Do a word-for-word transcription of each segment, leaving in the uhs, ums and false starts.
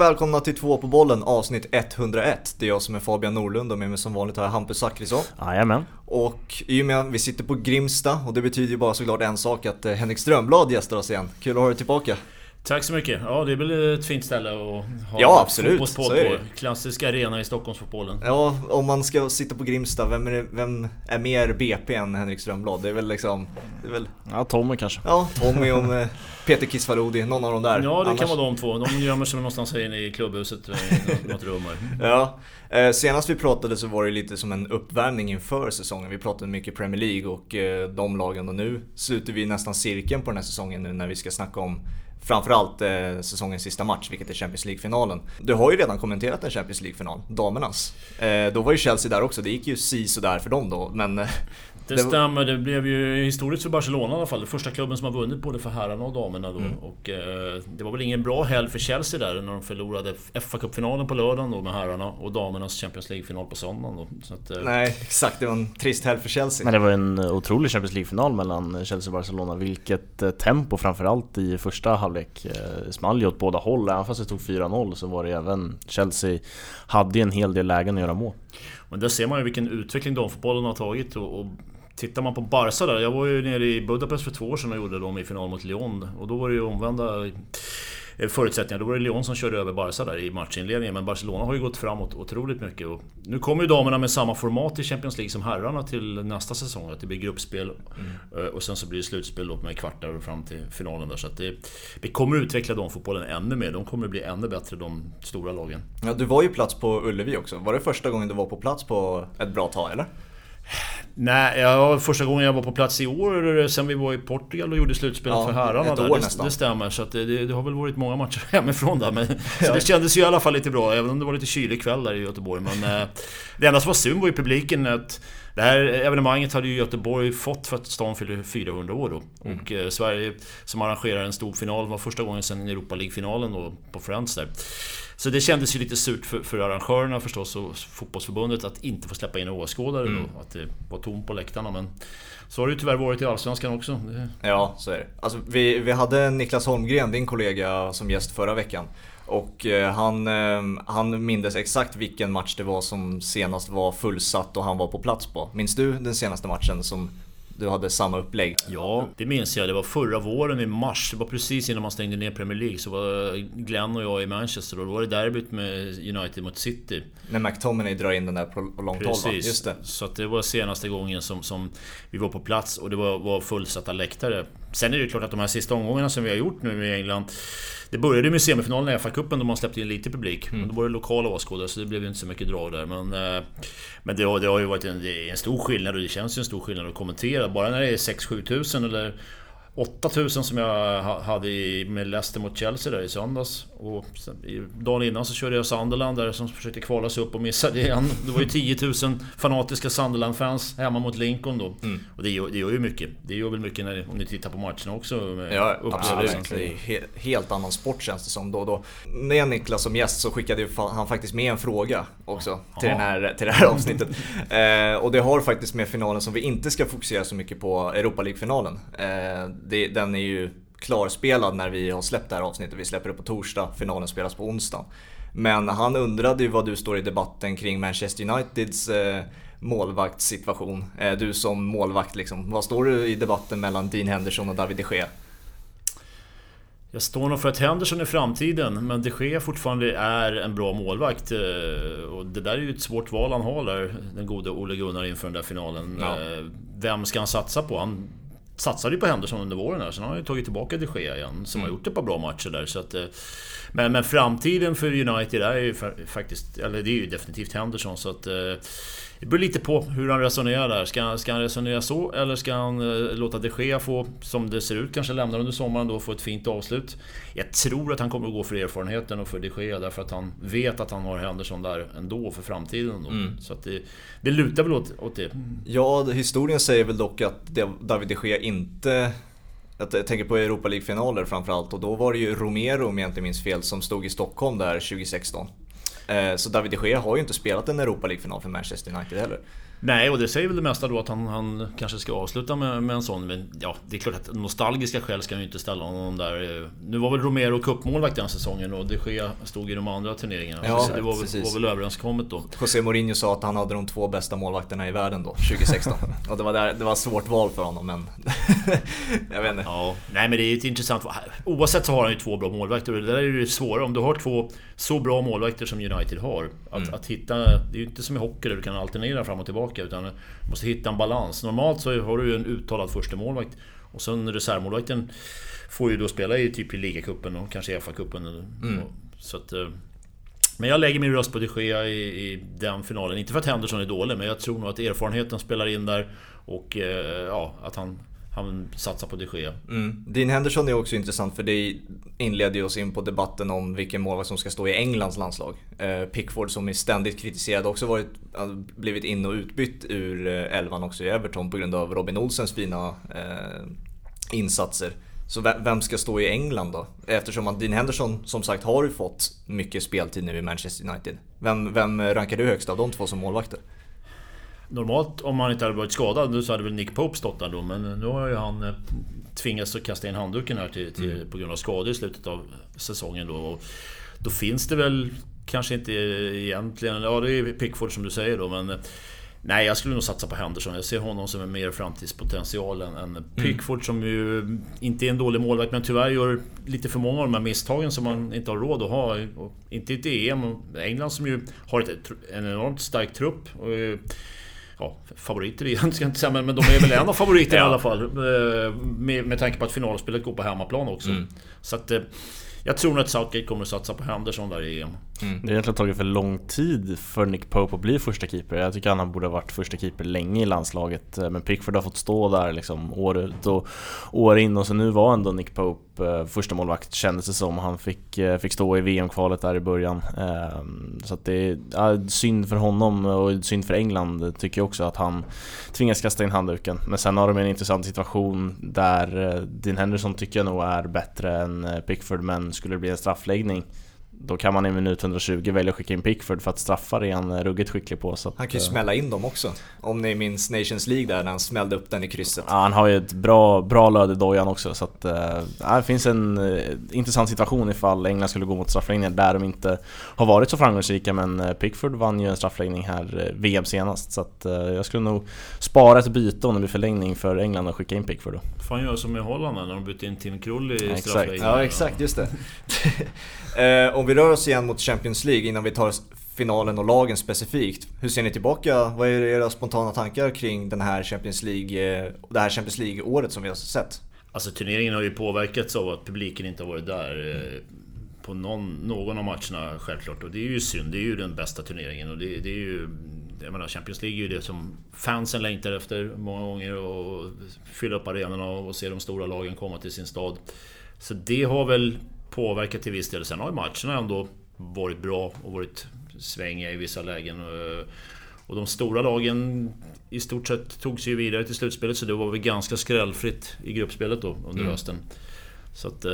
och välkomna till två på bollen, avsnitt etthundraett. Det är jag som är Fabian Norlund och med mig som vanligt här Hampus Zachrisson. Jajamän. Och i och med att vi sitter på Grimsta, och det betyder ju bara såklart en sak, att Henrik Strömblad gästar oss igen. Kul att ha dig tillbaka. Tack så mycket. Ja, det är väl ett fint ställe att ha. Ja, absolut. På klassisk arena i Stockholmsfotbollen. Ja, om man ska sitta på Grimsta, vem är, det, vem är mer B P än Henrik Strömblad? Det är väl liksom det är väl... Ja, Tommy kanske. Ja, Tommy och Peter Kisvalodi, någon av dem där. Ja, det Annars... kan vara de två. De gömmer sig någonstans här inne i klubbhuset i något rum här. Ja. Senast vi pratade så var det lite som en uppvärmning inför säsongen. Vi pratade mycket Premier League och de lagen, och nu sluter vi nästan cirkeln på den här säsongen nu när vi ska snacka om framförallt eh, säsongens sista match, vilket är Champions League-finalen. Du har ju redan kommenterat en Champions League-final, damernas. Eh, då var ju Chelsea där också, det gick ju si sådär för dem då. Men, eh, det, det stämmer, det blev ju historiskt för Barcelona i alla fall. Det första klubben som har vunnit både för herrarna och damerna då. Mm. Och, eh, det var väl ingen bra helg för Chelsea där när de förlorade F A-cupfinalen på lördagen då med herrarna och damernas Champions League-final på söndagen då. Så att, eh... Nej, exakt, det var en trist helg för Chelsea. Men det var en otrolig Champions League-final mellan Chelsea och Barcelona. Vilket eh, tempo framförallt i första halv smalj åt båda håll. Även fast det tog fyra noll så var det även Chelsea hade en hel del lägen att göra mål. Och där ser man ju vilken utveckling damfotbollen har tagit. Och, och tittar man på Barca där, jag var ju nere i Budapest för två år sedan och gjorde dem i final mot Lyon. Och då var det ju omvända förutsättningar. Då var det Lyon som körde över Barca där i matchinledningen. Men Barcelona har ju gått framåt otroligt mycket. Och nu kommer ju damerna med samma format i Champions League som herrarna till nästa säsong. Att det blir gruppspel mm. och sen så blir det slutspel med kvartar fram till finalen där. Så att det, det kommer utveckla de fotbollen ännu mer. De kommer bli ännu bättre, de stora lagen. Ja, du var ju plats på Ullevi också. Var det första gången du var på plats på ett bra tag eller? Nej, ja, första gången jag var på plats i år sen vi var i Portugal och gjorde slutspelet ja, för herrarna där. Det, det stämmer, så att det, det har väl varit många matcher hemifrån där men, så det kändes ju i alla fall lite bra, även om det var lite kylig kväll där i Göteborg. Men det enda som var synd var i publiken att det här evenemanget hade ju Göteborg fått för att stan fyllde fyrahundra år då. Mm. Och eh, Sverige som arrangerar en stor final var första gången sedan Europa League-finalen då på Friends där. Så det kändes ju lite surt för, för arrangörerna förstås och fotbollsförbundet att inte få släppa in åskådare mm. då. Att det var tomt på läktarna, men så har det ju tyvärr varit i Allsvenskan också. Det... Ja, så är det. Alltså, vi, vi hade Niklas Holmgren, din kollega, som gäst förra veckan. Och han, han mindes exakt vilken match det var som senast var fullsatt och han var på plats på. Minns du den senaste matchen som du hade samma upplägg? Ja, det minns jag. Det var förra våren i mars. Det var precis innan man stängde ner Premier League. Så var Glenn och jag i Manchester och då var det derbyt med United mot City. När McTominay drar in den där på långt håll. Precis, just det. Så att det var senaste gången som, som vi var på plats och det var, var fullsatta läktare. Sen är det ju klart att de här sista omgångarna som vi har gjort nu i England, det började med semifinalen i F A-cupen då man släppte in lite publik. Mm. Men då var det lokala åskådare så det blev ju inte så mycket drag där. Men, men det, har, det har ju varit en, en stor skillnad och det känns ju en stor skillnad att kommentera. Bara när det är sex sju tusen eller åtta tusen som jag hade med Leicester mot Chelsea där i söndags. Och dagen innan så körde jag Sunderland där som försökte kvala sig upp och missade igen. Det var ju tio tusen fanatiska Sunderland-fans hemma mot Lincoln då. Mm. Och det gör, det gör ju mycket. Det gör väl mycket när, om ni tittar på matcherna också. Ja, absolut. Det är he- helt annan sport känns det som då och då. När Niklas som gäst så skickade han faktiskt med en fråga också till, den här, till det här avsnittet. eh, och det har faktiskt med finalen som vi inte ska fokusera så mycket på, Europa League-finalen. Eh, Det, den är ju klarspelad när vi har släppt det här avsnittet. Vi släpper det på torsdag, finalen spelas på onsdag. Men han undrade ju vad du står i debatten kring Manchester Uniteds eh, målvaktssituation. Eh, du som målvakt, liksom, vad står du i debatten mellan Dean Henderson och David De Gea? Jag står nog för att Henderson i framtiden, men De Gea fortfarande är en bra målvakt och det där är ju ett svårt val han har där, den gode Ole Gunnar inför den där finalen. Ja. Vem ska han satsa på? Han satsade ju på Henderson under våren här, sen har han ju tagit tillbaka De Gea igen som mm. har gjort ett par bra matcher där. Så att, men, men framtiden för United är ju faktiskt, eller det är ju definitivt Henderson, så att det beror lite på hur han resonerar där. Ska, ska han resonera så eller ska han eh, låta De Gea få, som det ser ut, kanske lämna under sommaren då och få ett fint avslut? Jag tror att han kommer att gå för erfarenheten och för De Gea därför att han vet att han har Henderson där ändå för framtiden. Då. Mm. Så att det, det lutar väl åt, åt det. Ja, historien säger väl dock att David De Gea inte... Jag tänker på Europa League-finaler framförallt och då var det ju Romero, om jag inte minns fel, som stod i Stockholm där tjugo sexton. Så David De Gea har ju inte spelat en Europa League-final för Manchester United heller. Nej, och det säger väl det mesta då att han, han kanske ska avsluta med, med en sån. Men ja, det är klart att nostalgiska skäl ska ju inte ställa honom där. Nu var väl Romero cupmålvakt den säsongen och De Gea stod i de andra turneringarna. Ja, så det var, var väl överenskommet då. José Mourinho sa att han hade de två bästa målvakterna i världen då, tjugo sexton. Och det var, där, det var svårt val för honom, men jag vet inte. Ja, nej, men det är ju intressant. Oavsett så har han ju två bra målvakter. Det där är ju svårare. Om du har två så bra målvakter som United har, att, mm. att hitta, det är ju inte som i hockey där du kan alternera fram och tillbaka, utan du måste hitta en balans. Normalt så har du ju en uttalad första målvakt och sen reservmålvakten får ju då spela i typ i ligacupen och kanske i F A-cupen mm. så att, men jag lägger min röst på De Gea i, i den finalen, inte för att Henderson är dålig, men jag tror nog att erfarenheten spelar in där och ja, att han han satsar på De Gea. Mm. Dean Henderson är också intressant, för det inleder ju oss in på debatten om vilken målvakt som ska stå i Englands landslag. Pickford, som är ständigt kritiserad, också varit, blivit in- och utbytt ur elvan också i Everton på grund av Robin Olsens fina eh, insatser. Så vem ska stå i England då? Eftersom att Dean Henderson som sagt har ju fått mycket speltid nu i Manchester United. Vem, vem rankar du högst av de två som målvakter? Normalt, om han inte hade varit skadad, så hade väl Nick Pope stått där då. Men nu har ju han tvingats att kasta in handduken här till, till, mm. på grund av skador i slutet av säsongen då. Och då finns det väl kanske inte egentligen... Ja, det är Pickford som du säger då, men... Nej, jag skulle nog satsa på Henderson. Jag ser honom som en mer framtidspotential än, än Pickford mm. som ju inte är en dålig målvakt, men tyvärr gör lite för många av de här misstagen som man inte har råd att ha. Och inte i E M. England som ju har ett, en enormt stark trupp och ju, ja, favoriter egentligen, men de är väl en av favoriter ja. I alla fall, med, med tanke på att finalspelet går på hemmaplan också. Mm. Så att jag tror nog att Southgate kommer att satsa på Henderson där i E M. Mm. Det har egentligen tagit för lång tid för Nick Pope att bli första keeper. Jag tycker han borde ha varit första keeper länge i landslaget, men Pickford har fått stå där liksom år ut och år in, och så nu var ändå Nick Pope första målvakt, kändes det som. Han fick, fick stå i V M-kvalet där i början. Så att det är ja, synd för honom och synd för England, tycker jag också, att han tvingas kasta in handduken. Men sen har de en intressant situation där Dean Henderson tycker jag nog är bättre än Pickford, men skulle det bli en straffläggning, då kan man i minut etthundratjugo välja att skicka in Pickford, för att straffa är han ruggigt skicklig på. Så att, han kan ju smälla in dem också. Om ni minns Nations League där när han smällde upp den i krysset. Ja, han har ju ett bra, bra löd i dojan också. Så att, äh, det finns en äh, intressant situation ifall England skulle gå mot straffläggningar där de inte har varit så framgångsrika. Men äh, Pickford vann ju en straffläggning här äh, V M senast. Så att, äh, jag skulle nog spara ett byte om det blir förlängning för England och skicka in Pickford då. Fan, gör som i Holland när de bytte in Tim Krul i ja, straffläggning. Ja, exakt, just det. äh, om vi rör oss igen mot Champions League innan vi tar finalen och lagen specifikt. Hur ser ni tillbaka? Vad är era spontana tankar kring den här Champions League, det här Champions League-året som vi har sett? Alltså turneringen har ju påverkats av att publiken inte har varit där eh, på någon, någon av matcherna självklart. Och det är ju synd, det är ju den bästa turneringen. Och det, det är ju, jag menar, Champions League är ju det som fansen längtar efter många gånger, och fylla upp arenorna och se de stora lagen komma till sin stad. Så det har väl påverkat till viss del. Sen har ju matcherna ändå varit bra och varit svängiga i vissa lägen, och de stora lagen i stort sett tog sig vidare till slutspelet, så det var väl ganska skrällfritt i gruppspelet då under mm. hösten. Så att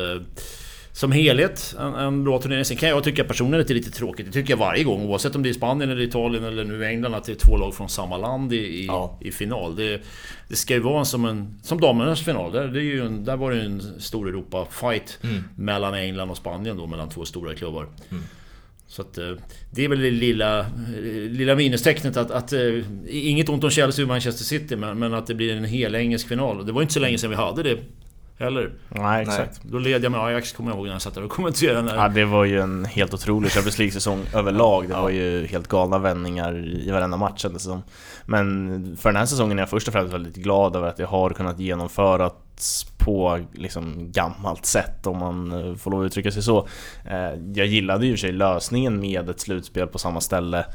som helhet en, en bra turnering. Sen kan jag tycka personligen att det är lite tråkigt. Det tycker jag varje gång, oavsett om det är Spanien eller Italien eller nu England, att det är två lag från samma land i, i, ja. i final. Det, det ska ju vara som en som damernas final. Där, det är ju en, där var det ju en stor Europa-fight mm. mellan England och Spanien då, mellan två stora klubbar. Mm. Så att, det är väl det lilla, lilla minustecknet att, att inget ont om Chelsea och Manchester City, men, men att det blir en hel engelsk final. Det var inte så länge sedan vi hade det. Eller? Nej, exakt. Nej. Då ledde jag med Ajax, kommer jag ihåg, när jag satt där och kommenterade när... Ja, det var ju en helt otrolig Champions League-säsong överlag. Det var ju helt galna vändningar i varenda match. Men för den här säsongen är jag först och främst väldigt glad över att jag har kunnat genomföra på liksom gammalt sätt, om man får lov att uttrycka sig så. Jag gillade ju i sig lösningen med ett slutspel på samma ställe.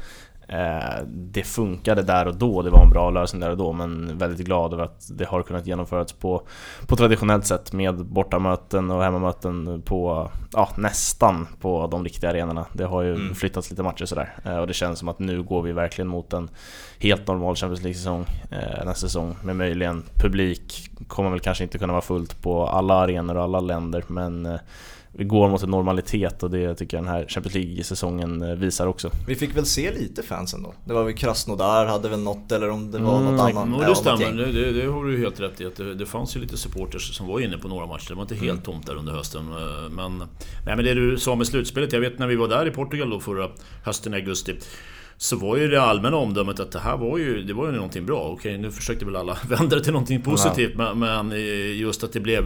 Det funkade där och då, det var en bra lösning där och då, men väldigt glad över att det har kunnat genomföras på, på traditionellt sätt, med bortamöten och hemmamöten på, ja, nästan på de riktiga arenorna. Det har ju mm. flyttats lite matcher sådär, och det känns som att nu går vi verkligen mot en helt normal Champions League-säsong eh, nästa säsong, med möjligen publik. Kommer väl kanske inte kunna vara fullt på alla arenor och alla länder, men eh, vi går mot en normalitet, och det tycker jag den här Champions League-säsongen visar också. Vi fick väl se lite fans ändå. Det var väl Krasnodar hade väl något, eller om det var mm, något annat. Ja, det stämmer, det, det, det har du helt rätt i. Att det, det fanns ju lite supporters som var inne på några matcher. Det var inte helt mm. tomt där under hösten. Men, nej, men det du sa med slutspelet, jag vet när vi var där i Portugal då förra hösten i augusti, så var ju det allmänna omdömet att det här var ju, det var ju någonting bra. Okej, nu försökte väl alla vända det till någonting positivt, men, men just att det blev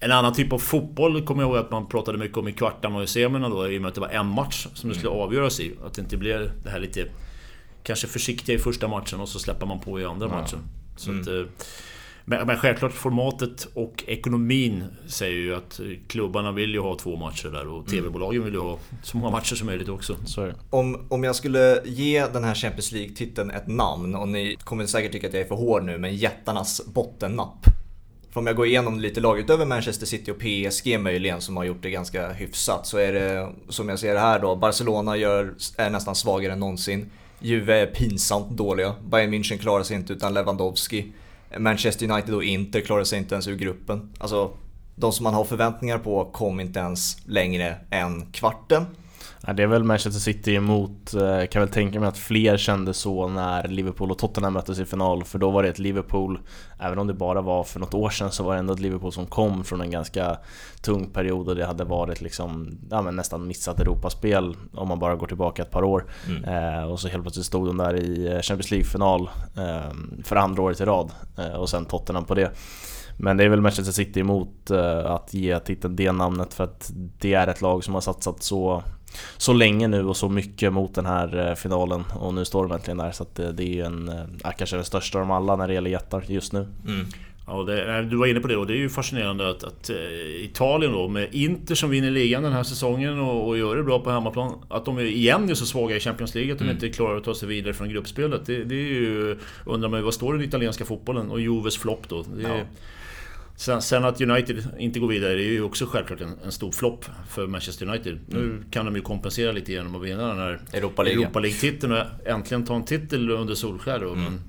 en annan typ av fotboll, kommer jag ihåg att man pratade mycket om i kvartarna och i semierna då, i och med att det var en match som det skulle avgöras i. Att det inte blev det här lite kanske försiktiga i första matchen och så släpper man på i andra ja. matchen. Så mm. att, men, men självklart formatet och ekonomin säger ju att klubbarna vill ju ha två matcher där, och tv-bolagen vill ju ha så många matcher som möjligt också. Sorry. Om, om jag skulle ge den här Champions League-titeln ett namn, och ni kommer säkert tycka att jag är för hård nu, men jättarnas bottennapp. För om jag går igenom lite lag utöver Manchester City och P S G möjligen, som har gjort det ganska hyfsat, så är det, som jag ser det här då, Barcelona gör, är nästan svagare än någonsin. Juve är pinsamt dåliga. Bayern München klarar sig inte utan Lewandowski. Manchester United och Inter klarar sig inte ens ur gruppen. Alltså, de som man har förväntningar på kom inte ens längre än kvarten. Ja, det är väl Manchester City emot, kan väl tänka mig att fler kände så när Liverpool och Tottenham möttes i final, för då var det ett Liverpool, även om det bara var för något år sedan, så var det ändå ett Liverpool som kom från en ganska tung period, och det hade varit liksom, ja, men nästan missat Europaspel om man bara går tillbaka ett par år. Mm. eh, och så helt plötsligt stod de där i Champions League-final eh, för andra året i rad, eh, och sen Tottenham på det. Men det är väl Manchester City emot eh, att ge titeln det namnet, för att det är ett lag som har satsat så så länge nu och så mycket mot den här finalen, och nu står de äntligen där. Så att det, det är ju en, kanske den största av alla när det gäller jättar just nu. Mm. Ja, det, du var inne på det, och det är ju fascinerande att, att Italien då, med Inter som vinner ligan den här säsongen och, och gör det bra på hemmaplan, att de är igen är så svaga i Champions League att de mm. inte klarar att ta sig vidare från gruppspelet. Det, det är ju, undrar man ju, vad står den italienska fotbollen och Juves flopp då? Det är, ja. Sen, sen att United inte går vidare är ju också självklart en, en stor flopp för Manchester United. Nu mm. kan de ju kompensera lite genom att vinna den här Europa League-titeln och äntligen ta en titel under Solskär då. Mm.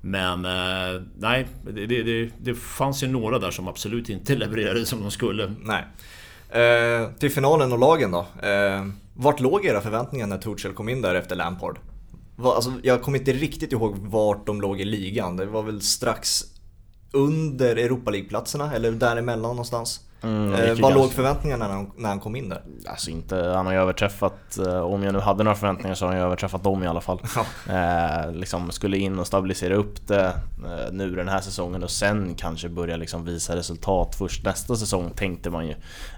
Men, men nej, det, det, det fanns ju några där som absolut inte levererade som de skulle. Nej. Eh, till finalen och lagen då. Eh, vart låg era förväntningar när Tuchel kom in där efter Lampard? Var, alltså, jag kommer inte riktigt ihåg vart de låg i ligan. Det var väl strax under Europa League-platserna eller däremellan någonstans. Mm, eh, vad låg förväntningarna när han, när han kom in där? Alltså inte, han har ju överträffat, eh, om jag nu hade några förväntningar så har han ju överträffat dem i alla fall. eh, liksom skulle in och stabilisera upp det eh, nu den här säsongen, och sen kanske börja liksom visa resultat först nästa säsong, tänkte man ju.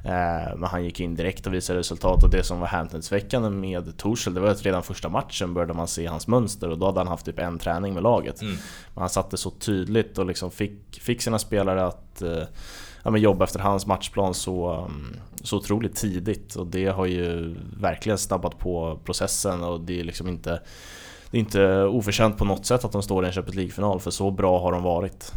Eh, men han gick in direkt och visade resultat, och det som var hämtningsväckande med Tuchel, det var att redan första matchen började man se hans mönster, och då hade han haft typ en träning med laget. Mm. Men han satte så tydligt och liksom fick, fick sina spelare att eh, Ja, men jobb efter hans matchplan så, så otroligt tidigt, och det har ju verkligen snabbat på processen, och det är liksom inte, det är inte oförtjänt på något sätt att de står i en Champions League-final, för så bra har de varit.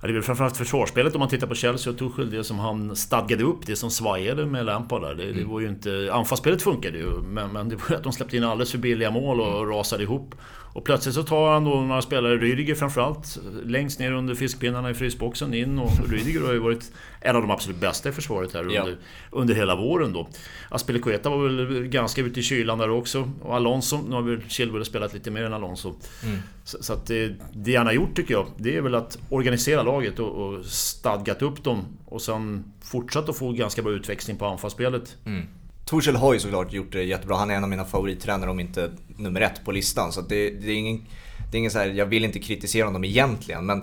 Ja, det är väl framförallt försvarsspelet om man tittar på Chelsea och Tuchel, det som han stadgade upp, det som svajade med Lampard där. Det, mm. det var ju inte, anfallsspelet funkade ju, men, men det var att de släppte in alldeles för billiga mål och mm. rasade ihop. Och plötsligt så tar han då några spelare, Rüdiger framförallt, längst ner under fiskpinnarna i frysboxen in, och Rüdiger har ju varit en av de absolut bästa i försvaret här under, under hela våren då. Aspilicueta var väl ganska ute i kylan där också, och Alonso, nu har väl Chilwell spelat lite mer än Alonso. Mm. Så, så att det, det han har gjort tycker jag, det är väl att organisera laget och, och stadgat upp dem, och sen fortsatt att få ganska bra utväxling på anfallsspelet. Mm. Tuchel har ju såklart gjort det jättebra. Han är en av mina favorittränare, om inte nummer ett på listan. Så det, det är ingen, det är ingen så här, jag vill inte kritisera honom egentligen. Men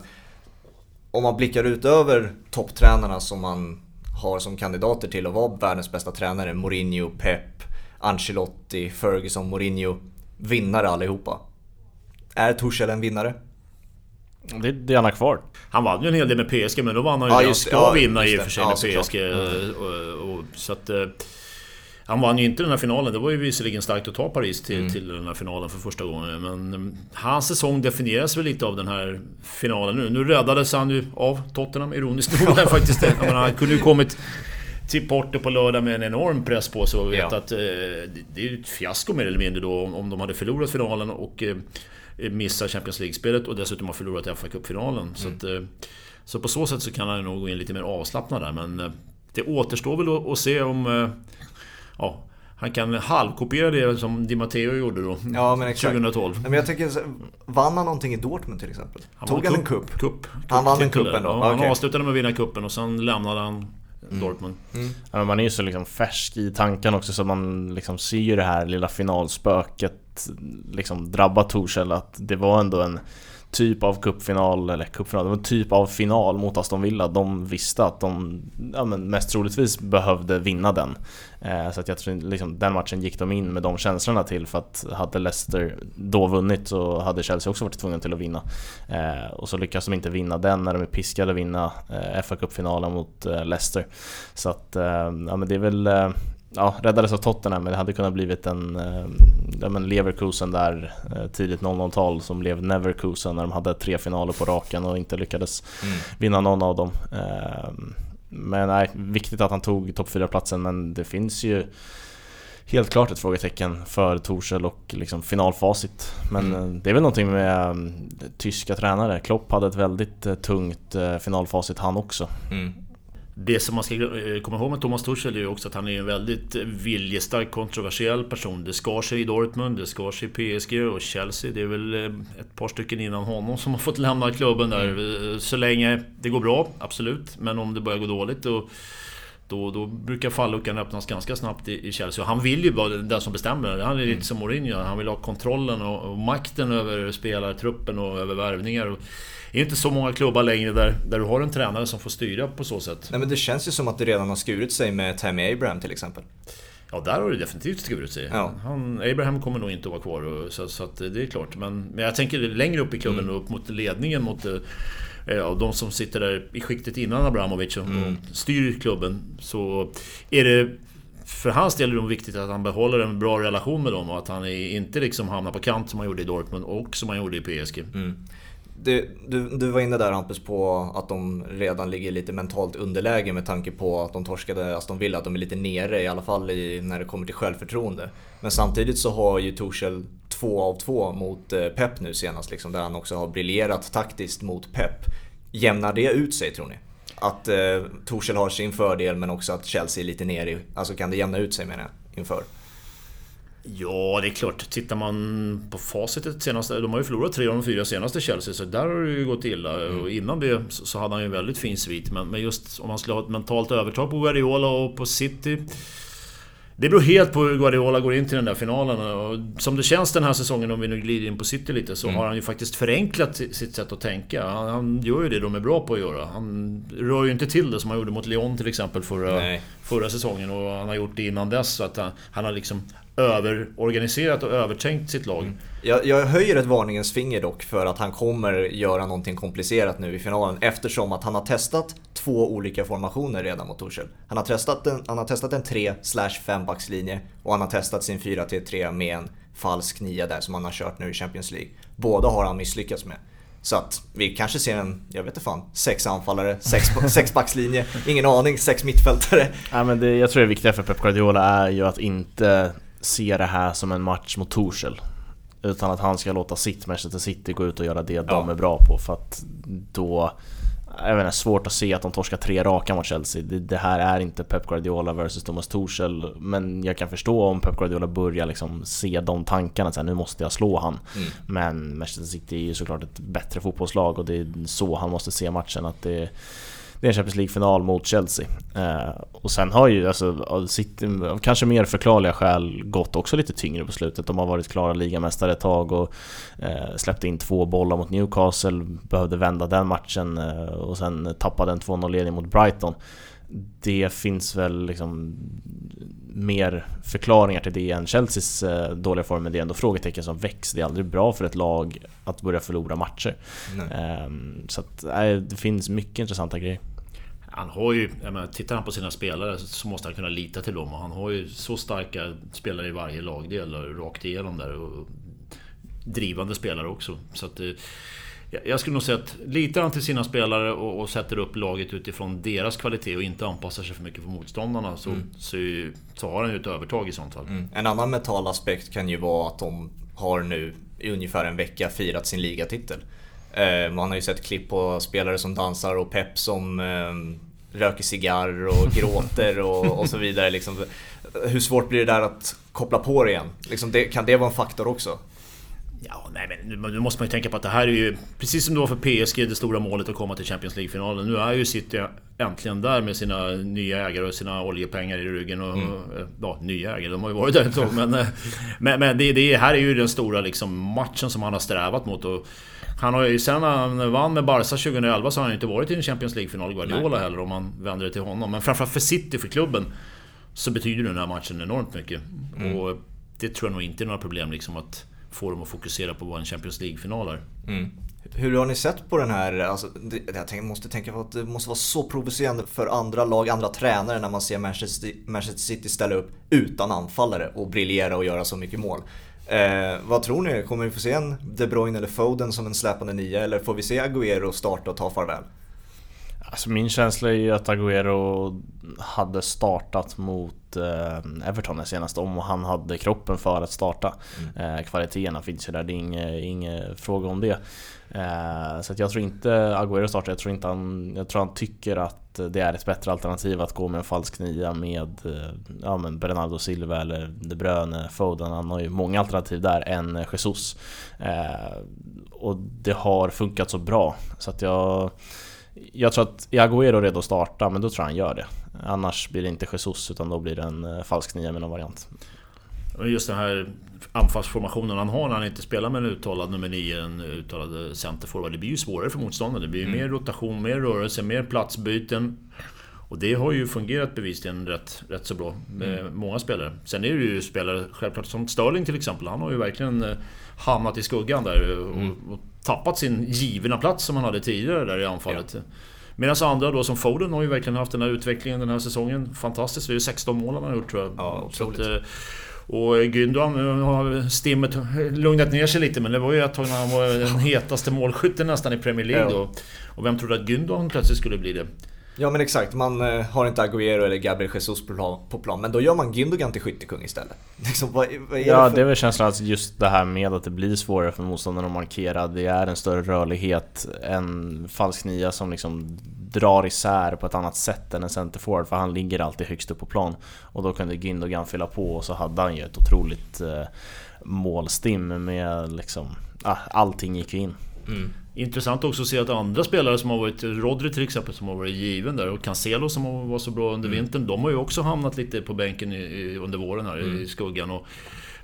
om man blickar ut över topptränarna som man har som kandidater till att vara världens bästa tränare, Mourinho, Pep, Ancelotti, Ferguson, Mourinho, vinnare allihopa. Är Tuchel en vinnare? Det, det är han kvar. Han vann ju en hel del med P S G, men då vann han ju ja, just, ganska ja, vinna i och för sig med ja, P S G. Mm. Och, och, och, så att... Han vann ju inte den här finalen, det var ju visserligen starkt att ta Paris till, mm. till den här finalen för första gången. Men hans säsong definieras väl lite av den här finalen nu. Nu räddades han ju av Tottenham, ironiskt nog faktiskt. Men han kunde ju kommit till Porto på lördag med en enorm press på sig. Och vet ja. att eh, det är ju ett fiasko mer eller mindre då om, om de hade förlorat finalen och eh, missat Champions League-spelet och dessutom har förlorat F A Cup-finalen. Mm. Så, att, eh, så på så sätt så kan han nog gå in lite mer avslappnad där, men... Eh, det återstår väl att se om ja, han kan halvkopiera det som Di Matteo gjorde då, ja, men exakt. tjugohundratolv. Men jag tänker, vann han någonting i Dortmund till exempel? Han tog han en kupp? kupp. Han vann en kupp ändå. Ja, okay. Han avslutade med att vinna kuppen och sen lämnade han mm. Dortmund. Mm. Ja, men man är ju så liksom färsk i tanken också, så man liksom ser ju det här lilla finalspöket liksom drabba Tuchel, att det var ändå en typ av cupfinal eller cupfinal, det var en typ av final mot Aston Villa. De visste att de ja, men mest troligtvis behövde vinna den. Eh, så att jag tror liksom, den matchen gick de in med de känslorna till, för att hade Leicester då vunnit så hade Chelsea också varit tvungen till att vinna. Eh, och så lyckas de inte vinna den när de är piskade att vinna eh, F A-cupfinalen mot eh, Leicester. Så att eh, ja, men det är väl eh, ja, räddades av Tottenham, men det hade kunnat blivit en eh, ja, men Leverkusen där eh, tidigt noll noll-tal som blev Neverkusen när de hade tre finaler på raken och inte lyckades mm. vinna någon av dem. Eh, men nej, viktigt att han tog topp fyra-platsen, men det finns ju helt klart ett frågetecken för Tuchel och liksom finalfacit. Men mm. det är väl någonting med um, tyska tränare. Klopp hade ett väldigt uh, tungt uh, finalfacit han också. Mm. Det som man ska komma ihåg med Thomas Tuchel är ju också att han är en väldigt viljestark, kontroversiell person. Det skar sig i Dortmund, det skar sig i P S G och Chelsea. Det är väl ett par stycken innan honom som har fått lämna klubben där. Mm. Så länge det går bra, absolut. Men om det börjar gå dåligt då, då, då brukar falluckan öppnas ganska snabbt i, i Chelsea. Och han vill ju vara den som bestämmer. Han är lite mm. som Mourinho. Han vill ha kontrollen och, och makten över spelartruppen och över värvningar och det är inte så många klubbar längre där, där du har en tränare som får styra på så sätt. Nej, men det känns ju som att det redan har skurit sig med Tammy Abraham till exempel. Ja, där har det definitivt skurit sig. Ja. Han, Abraham kommer nog inte att vara kvar, och, så, så att det är klart. Men, men jag tänker längre upp i klubben mm. och upp mot ledningen, mot ja, de som sitter där i skiktet innan Abramovic och mm. styr klubben, så är det för hans del är det viktigt att han behåller en bra relation med dem och att han inte liksom hamnar på kant som han gjorde i Dortmund och som han gjorde i P S G. Mm. Du, du, du var inne där, Hampus, på att de redan ligger lite mentalt underläge med tanke på att de torskade Aston Villa, att de är lite nere i alla fall i, när det kommer till självförtroende. Men samtidigt så har ju Tuchel två av två mot Pep nu senast liksom, där han också har briljerat taktiskt mot Pep. Jämnar det ut sig, tror ni? Att eh, Tuchel har sin fördel, men också att Chelsea är lite nere i, alltså kan det jämna ut sig menar jag, inför? Ja, det är klart. Tittar man på facitet senaste, de har ju förlorat tre av de fyra senaste Chelsea, så där har det ju gått illa. Mm. Och innan det så hade han ju en väldigt fin svit. Men, men just om man skulle ha ett mentalt övertag på Guardiola och på City, det beror helt på hur Guardiola går in till den där finalen. Och som det känns den här säsongen, om vi nu glider in på City lite, så mm. har han ju faktiskt förenklat sitt sätt att tänka. Han, han gör ju det de är bra på att göra. Han rör ju inte till det som han gjorde mot Lyon till exempel förra, förra säsongen, och han har gjort det innan dess. Så att han, han har liksom överorganiserat och övertänkt sitt lag. Mm. Jag, jag höjer ett varningens finger dock för att han kommer göra någonting komplicerat nu i finalen, eftersom att han har testat två olika formationer redan mot Tuchel. Han har testat en, han har testat en tre slash fem backslinje, och han har testat sin fyra till tre med en falsk nia där som han har kört nu i Champions League. Båda har han misslyckats med. Så att vi kanske ser en, jag vet inte fan, sex anfallare, sex, sex backslinje, ingen aning, sex mittfältare. Ja, men det, jag tror det viktiga för Pep Guardiola är ju att inte se det här som en match mot Tuchel, utan att han ska låta sitt Manchester City gå ut och göra det ja. de är bra på. För att då, jag menar, svårt att se att de torskar tre raka mot Chelsea. Det, det här är inte Pep Guardiola versus Thomas Tuchel. Men jag kan förstå om Pep Guardiola börjar liksom se de tankarna, så här, nu måste jag slå han. Mm. Men Manchester City är ju såklart ett bättre fotbollslag, och det är så han måste se matchen, att det Det är en Champions League-final mot Chelsea. Eh, och sen har ju alltså, City, kanske mer förklarliga skäl, gått också lite tyngre på slutet. De har varit klara ligamästare ett tag och eh, släppte in två bollar mot Newcastle, behövde vända den matchen eh, och sen tappade en två noll-ledning mot Brighton. Det finns väl liksom mer förklaringar till det än Chelseas dåliga form, men det är ändå frågetecken som växer. Det är aldrig bra för ett lag att börja förlora matcher. Nej. Så att, det finns mycket intressanta grejer. Han har ju, jag menar, tittar han på sina spelare så måste han kunna lita till dem, och han har ju så starka spelare i varje lagdel rakt igenom där, och drivande spelare också. Så att jag skulle nog säga att litar han till sina spelare och, och sätter upp laget utifrån deras kvalitet och inte anpassar sig för mycket för motståndarna, så, mm. så, så har han ju ett övertag i sånt fall. Mm. En annan mental aspekt kan ju vara att de har nu i ungefär en vecka firat sin ligatitel. Man har ju sett klipp på spelare som dansar och Pep som röker cigarr och gråter och, och så vidare liksom. Hur svårt blir det där att koppla på det igen? Liksom det, kan det vara en faktor också? Ja, nej, men nu måste man ju tänka på att det här är ju precis som det var för P S G, det stora målet att komma till Champions League-finalen. Nu är ju City äntligen där med sina nya ägare och sina oljepengar i ryggen och, mm. ja, nya ägare, de har ju varit där ett tag. Men, men, men det, det här är ju den stora liksom, matchen som han har strävat mot. Och han har ju sen när han vann med Barca tjugohundraelva så har han ju inte varit i en Champions League-final Guardiola nej. Heller om man vänder det till honom. Men framförallt för City, för klubben, så betyder den här matchen enormt mycket. Mm. Och det tror jag nog inte är några problem liksom att får dem att fokusera på vad en Champions League-final är. Mm. Hur har ni sett på den här? Alltså, det, jag tänk, måste tänka på att det måste vara så provocerande för andra lag, andra tränare när man ser Manchester, Manchester City ställa upp utan anfallare och briljera och göra så mycket mål. Eh, vad tror ni? Kommer vi få se en De Bruyne eller Foden som en släpande nia eller får vi se Agüero starta och ta farväl? Alltså, min känsla är ju att Agüero hade startat mot eh, Everton den senaste om och han hade kroppen för att starta. Mm. Eh, kvaliteterna finns ju där, det är inget, inget fråga om det. Eh, så att jag tror inte Agüero startar, jag tror, inte han, jag tror han tycker att det är ett bättre alternativ att gå med en falsk nia med ja, men Bernardo Silva eller De Bruyne, Foden. Han har ju många alternativ där än Jesus. Eh, och det har funkat så bra så att jag... Jag tror att Agüero är redo att starta, men då tror jag han gör det. Annars blir det inte Jesus utan då blir det en falsk nia med någon variant. Just den här anfallsformationen han har när han inte spelar med en uttalad nummer nio, en uttalad centerforward, det blir ju svårare för motståndaren. Det blir mm. mer rotation, mer rörelse, mer platsbyten. Och det har ju fungerat bevisligen rätt, rätt så bra med mm. många spelare. Sen är det ju spelare självklart som Sterling till exempel. Han har ju verkligen hamnat i skuggan där och, mm. och tappat sin givna plats som han hade tidigare där i anfallet. Ja. Medan andra då som Foden har ju verkligen haft den här utvecklingen den här säsongen. Fantastiskt, det är ju sexton mål han har gjort tror jag. Ja, otroligt. Så att, och Gundogan har stimmet lugnat ner sig lite, men det var ju att han var den hetaste målskytten nästan i Premier League. Ja. Då. Och vem trodde att Gundogan plötsligt skulle bli det? Ja men exakt, man har inte Agüero eller Gabriel Jesus på plan, men då gör man Gundogan till skyttekung istället. Liksom, vad, vad är ja det, för... det är väl känslan att just det här med att det blir svårare för motståndaren att markera, det är en större rörlighet, en falsk nia som liksom drar isär på ett annat sätt än en centerforward, för han ligger alltid högst upp på plan och då kunde Gundogan fylla på och så hade han ju ett otroligt eh, målstim med liksom, ah, allting gick ju in. Mm. Intressant också att se att andra spelare som har varit, Rodri till exempel som har varit given där och Cancelo som var så bra under mm. vintern, de har ju också hamnat lite på bänken i, under våren här mm. i skuggan och,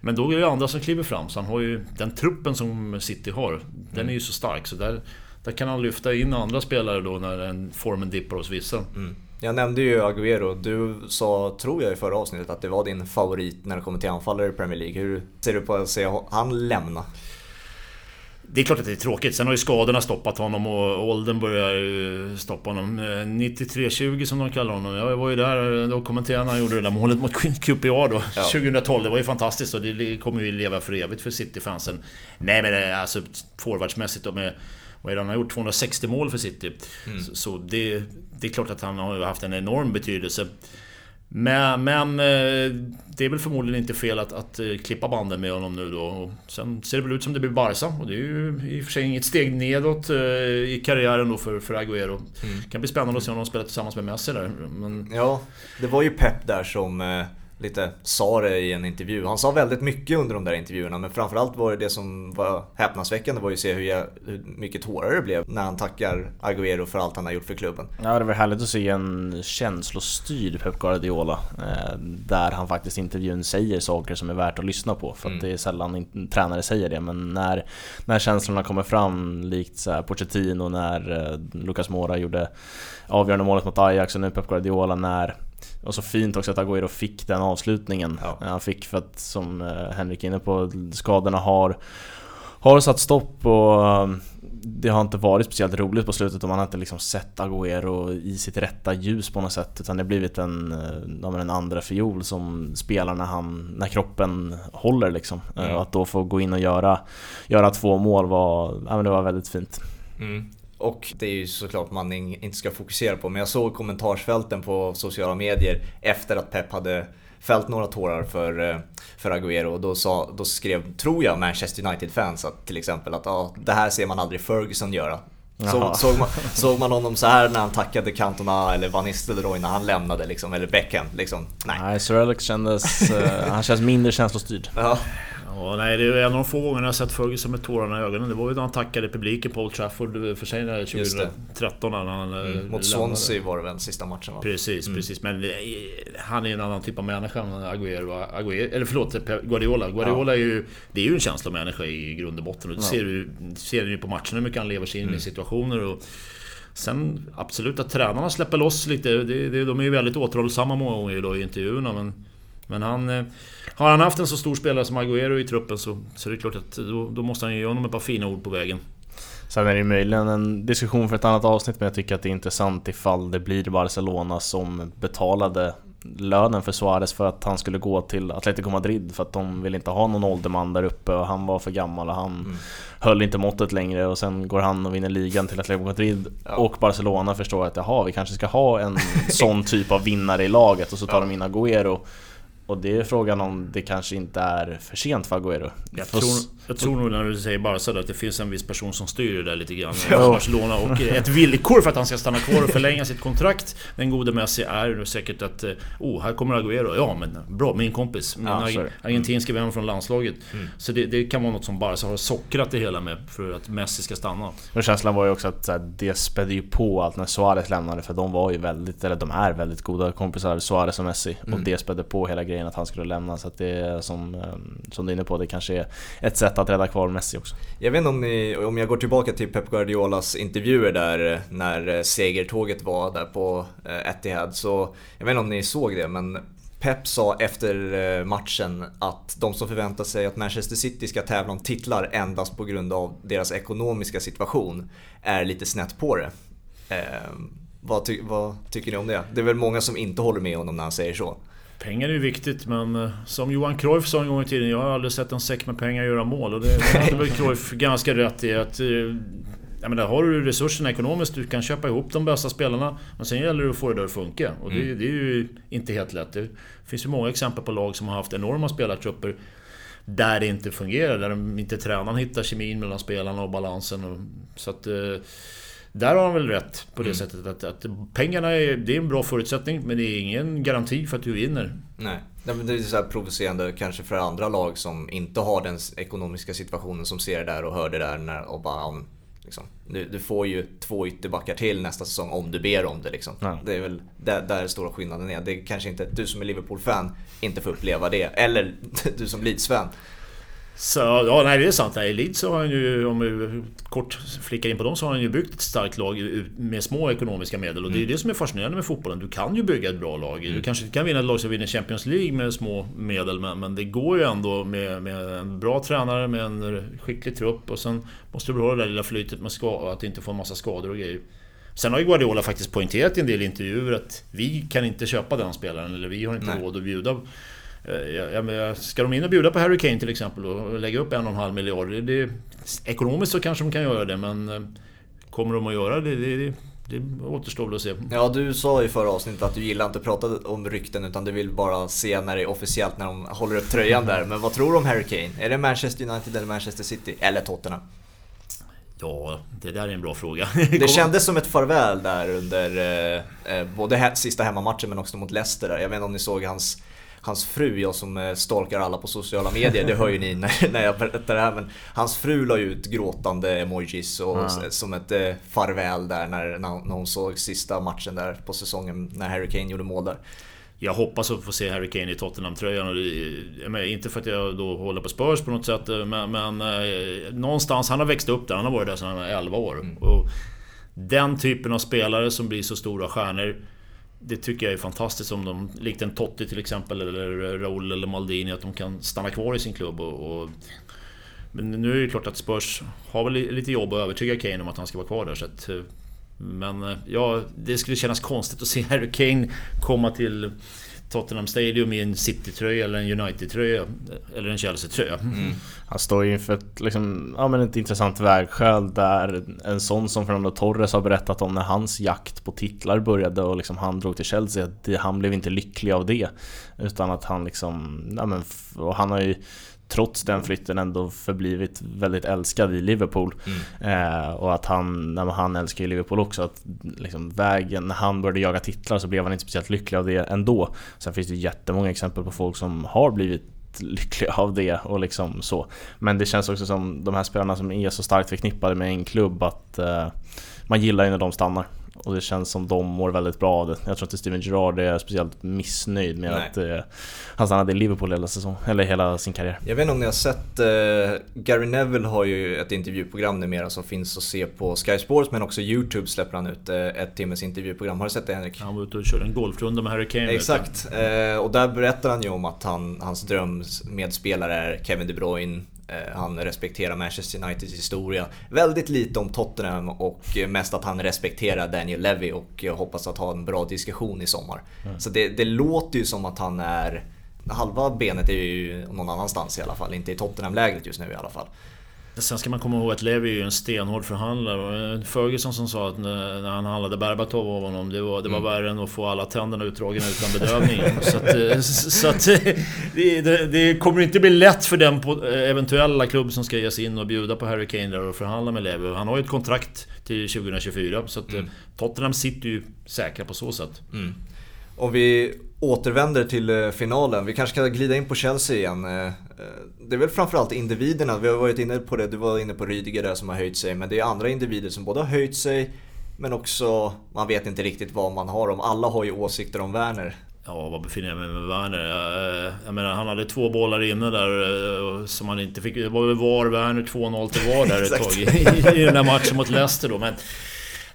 men då är det andra som kliver fram, så han har ju den truppen som City har, mm. den är ju så stark så där, där kan han lyfta in andra spelare då när en formen dippar hos vissa. Mm. Jag nämnde ju Agüero, du sa tror jag i förra avsnittet att det var din favorit när det kommer till anfallare i Premier League. Hur ser du på att se han lämna? Det är klart att det är tråkigt. Sen har ju skadorna stoppat honom och åldern börjar stoppa honom. nittiotre tjugo som de kallar honom. Jag var ju där och kommenterade när han gjorde det där målet mot Q P R då. Ja. tjugohundratolv, det var ju fantastiskt och det kommer ju leva för evigt för City-fansen. Nej men det är alltså forwardsmässigt med vad är det han har gjort? tvåhundrasextio mål för City. Mm. Så, så det, det är klart att han har haft en enorm betydelse. Men, men det är väl förmodligen inte fel att, att klippa banden med honom nu då. Och sen ser det väl ut som det blir Barca och det är ju i och för sig inget steg nedåt i karriären då för, för Agüero. Mm. Det kan bli spännande att se om de spelar tillsammans med Messi där. Men... Ja, det var ju Pep där som lite sa det i en intervju. Han sa väldigt mycket under de där intervjuerna, men framförallt var det, det som var häpnadsväckande var ju att se hur, jag, hur mycket tårar det blev när han tackar Agüero för allt han har gjort för klubben. Ja, det var härligt att se en känslostyrd Pep Guardiola eh, där han faktiskt i intervjun säger saker som är värt att lyssna på, för mm. att det är sällan in, tränare säger det, men när, när känslorna kommer fram likt så här Pochettino när eh, Lucas Moura gjorde avgörande målet mot Ajax och nu Pep Guardiola när. Och så fint också att Agüero fick den avslutningen. Ja. Han fick för att, som Henrik inne på, skadorna har, har satt stopp och det har inte varit speciellt roligt på slutet och man har inte liksom sett Agüero i sitt rätta ljus på något sätt, utan det har blivit en, en andra fiol som spelar när, han, när kroppen håller. Liksom. Mm. Och att då få gå in och göra, göra två mål var, ja, men det var väldigt fint. Mm. Och det är ju såklart man inte ska fokusera på, men jag såg kommentarsfälten på sociala medier efter att Pep hade fällt några tårar för, för Agüero och då, sa, då skrev, tror jag, Manchester United-fans att, till exempel att ah, det här ser man aldrig Ferguson göra. Så, såg, man, såg man honom så här när han tackade Cantona eller Van Nistelrooy när han lämnade liksom, eller Beckham liksom? Nej, nej, Sir Alex kändes, uh, han känns mindre känslostyrd. Ja. Ja, nej, det är en av de få gånger jag har sett Ferguson med tårarna i ögonen. Det var ju när han tackade publiken på Old Trafford för sig när tjugotretton när han mm, mot Swansea var det väl den sista matchen, va? Precis, mm. precis, men han är ju en annan typ av människa än Agüero, Agüero eller förlåt Guardiola. Guardiola ja. är ju, det är ju en känslomänniska i grund och botten, och det ja. ser du ser ju på matcherna hur mycket han lever sig in mm. i situationer. Och sen absolut att tränarna släpper loss lite, det, det, de är ju väldigt återhållsamma många gånger då i intervjuerna, men Men han, har han haft en så stor spelare som Agüero i truppen så, så är det klart att då, då måste han ju göra honom ett par fina ord på vägen. Sen är det möjligen en diskussion för ett annat avsnitt, men jag tycker att det är intressant ifall det blir Barcelona som betalade lönen för Suarez för att han skulle gå till Atletico Madrid, för att de ville inte ha någon ålderman där uppe och han var för gammal och han mm. höll inte måttet längre, och sen går han och vinner ligan till Atletico Madrid ja. och Barcelona förstår att jaha, vi kanske ska ha en sån typ av vinnare i laget, och så tar ja. de in Agüero. Och det är frågan om det kanske inte är för sent för Agüero. Jag tror, jag tror nog när du säger bara så att det finns en viss person som styr det där lite grann i Barcelona, och ett villkor för att han ska stanna kvar och förlänga sitt kontrakt, den gode Messi, är nu säkert att oh, här kommer Agüero, ja men bra, min kompis, min ja, ag- argentinska vän från landslaget. Mm. Så det, det kan vara något som Barca har sockrat det hela med för att Messi ska stanna. Och känslan var ju också att det spädde ju på allt när Suarez lämnade, för de var ju väldigt, eller de är väldigt goda kompisar, Suarez och Messi, mm. och det spädde på hela grejen att han skulle lämna, så att det är som, som du är inne på, det kanske är ett sätt att rädda kvar Messi också. Jag vet inte om ni, om jag går tillbaka till Pep Guardiolas intervjuer där när segertåget var där på Etihad, så jag vet inte om ni såg det, men Pep sa efter matchen att de som förväntar sig att Manchester City ska tävla om titlar endast på grund av deras ekonomiska situation är lite snett på det. Vad, ty- vad tycker ni om det? Det är väl många som inte håller med honom när han säger så. Pengar är ju viktigt, men som Johan Cruyff sa en gång i tiden, jag har aldrig sett en säck med pengar göra mål, och det hade väl Cruyff ganska rätt i, att jag menar, har du resurserna ekonomiskt, du kan köpa ihop de bästa spelarna, men sen gäller det att få det där att funka, och det, mm. det är ju inte helt lätt. Det finns ju många exempel på lag som har haft enorma spelartrupper där det inte fungerar, där de inte tränaren hittar kemin mellan spelarna och balansen, och, så att där har han väl rätt på det mm. sättet att, att pengarna är, det är en bra förutsättning, men det är ingen garanti för att du vinner. Nej, det är så här provocerande kanske för andra lag som inte har den ekonomiska situationen, som ser det där och hör det där när, och bara liksom, du, du får ju två ytterbackar till nästa säsong om du ber om det liksom. Ja. Det är väl där, där stora skillnaden är. Det är kanske inte du som är Liverpool-fan inte får uppleva det, eller du som Leeds-fan. Så, ja, nej, det är sant. I Leeds så har han ju, om vi kort flickar in på dem, så har han ju byggt ett starkt lag med små ekonomiska medel, och det är det som är fascinerande med fotbollen. Du kan ju bygga ett bra lag. Du kanske kan vinna ett lag som vinner Champions League med små medel, men, men det går ju ändå med, med en bra tränare, med en skicklig trupp, och sen måste du ha det där lilla flytet med ska, att inte få en massa skador och grejer. Sen har ju Guardiola faktiskt poängterat i en del intervjuer att vi kan inte köpa den spelaren, eller vi har inte nej. råd att bjuda. Ja, ska de in och bjuda på Harry Kane till exempel och lägga upp en och en halv miljard, det är, ekonomiskt så kanske de kan göra det, men kommer de att göra det, det, det, det återstår väl att se. Ja, du sa i förra avsnittet att du gillar inte att prata om rykten, utan du vill bara se när det är officiellt, när de håller upp tröjan där. Men vad tror du om Harry Kane? Är det Manchester United eller Manchester City eller Tottenham? Ja, det där är en bra fråga. Det kändes som ett farväl där under eh, både sista hemmamatchen men också mot Leicester där. Jag vet inte om ni såg hans Hans fru, jag som stalkar alla på sociala medier, det hör ju ni när, när jag berättar det här, men hans fru la ut gråtande emojis och, ja. som ett eh, farväl där när, när hon såg sista matchen där på säsongen när Harry Kane gjorde mål där. Jag hoppas att få se Harry Kane i Tottenham-tröjan, och det, inte för att jag då håller på Spurs på något sätt, men, men eh, någonstans, han har växt upp där, han har varit där sedan han var elva år. Mm. Och den typen av spelare som blir så stora stjärnor, det tycker jag är fantastiskt, om de likt en Totti till exempel, eller Raul eller Maldini, att de kan stanna kvar i sin klubb och, och... Men nu är det klart att Spurs har väl lite jobb att övertyga Kane om att han ska vara kvar där, så att... Men ja, det skulle kännas konstigt att se Harry Kane komma till Tottenham Stadium i en City-tröja eller en United-tröja eller en Chelsea-tröja. Mm. Han står ju inför ett, liksom, ja, men ett intressant vägskäl där en sån som Fernando Torres har berättat om när hans jakt på titlar började och liksom han drog till Chelsea, att han blev inte lycklig av det, utan att han liksom, ja, men, och han har ju trots den flytten ändå förblivit väldigt älskad i Liverpool. Mm. eh, och att han, när han älskar ju Liverpool också, att liksom vägen, när han började jaga titlar så blev han inte speciellt lycklig av det ändå. Sen finns det jättemånga exempel på folk som har blivit lyckliga av det och liksom så. Men det känns också som de här spelarna som är så starkt förknippade med en klubb att eh, man gillar ju när de stannar. Och det känns som de mår väldigt bra av det. Jag tror inte Steven Gerrard är speciellt missnöjd med Nej. att eh, han stannade i Liverpool hela säsong, eller hela sin karriär. Jag vet inte om ni har sett eh, Gary Neville har ju ett intervjuprogram numera som finns att se på Sky Sports, men också YouTube släpper han ut eh, ett timmes intervjuprogram. Har du sett det, Henrik? Han var ute och körde en golfrunda med Harry Kane. Exakt, eh, och där berättar han ju om att han, hans drömmedspelare är Kevin De Bruyne. Han respekterar Manchester Uniteds historia. Väldigt lite om Tottenham och mest att han respekterar Daniel Levy och hoppas att ha en bra diskussion i sommar. Mm. Så det, det låter ju som att han är... Halva benet är ju någon annanstans i alla fall. Inte i Tottenham-lägret just nu i alla fall. Sen ska man komma ihåg att Levy är ju en stenhård förhandlare. Ferguson som sa att när han handlade Berbatov av honom, det var, det var mm. värre än att få alla tänderna utdragna utan bedövning. Så, att, så att, det, det, det kommer inte bli lätt för den eventuella klubb som ska ge sig in och bjuda på Harry Kane och förhandla med Levy. Han har ju ett kontrakt till tjugohundratjugofyra, så att mm. Tottenham sitter ju säkra på så sätt. Mm. Och vi återvänder till finalen. Vi kanske kan glida in på Chelsea igen. Det är väl framförallt individerna. Vi har varit inne på det. Du var inne på Rüdiger där som har höjt sig. Men det är andra individer som både har höjt sig, men också man vet inte riktigt vad man har om. Alla har ju åsikter om Werner. Ja, vad befinner jag mig med Werner? Jag, jag menar, han hade två bollar inne där som han inte fick. Det var väl var Werner två noll till var där ett tag i, i den här matchen mot Leicester då. Men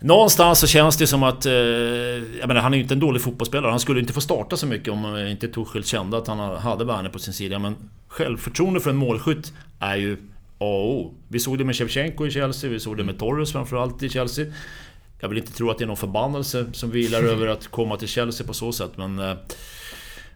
någonstans så känns det som att eh, jag menar, han är ju inte en dålig fotbollsspelare. Han skulle inte få starta så mycket om inte Tuchel kände att han hade Werner på sin sida. Men självförtroende för en målskytt är ju A O. Vi såg det med Shevchenko i Chelsea, vi såg det med Torres framförallt i Chelsea. Jag vill inte tro att det är någon förbannelse som vilar över att komma till Chelsea på så sätt. Men, eh,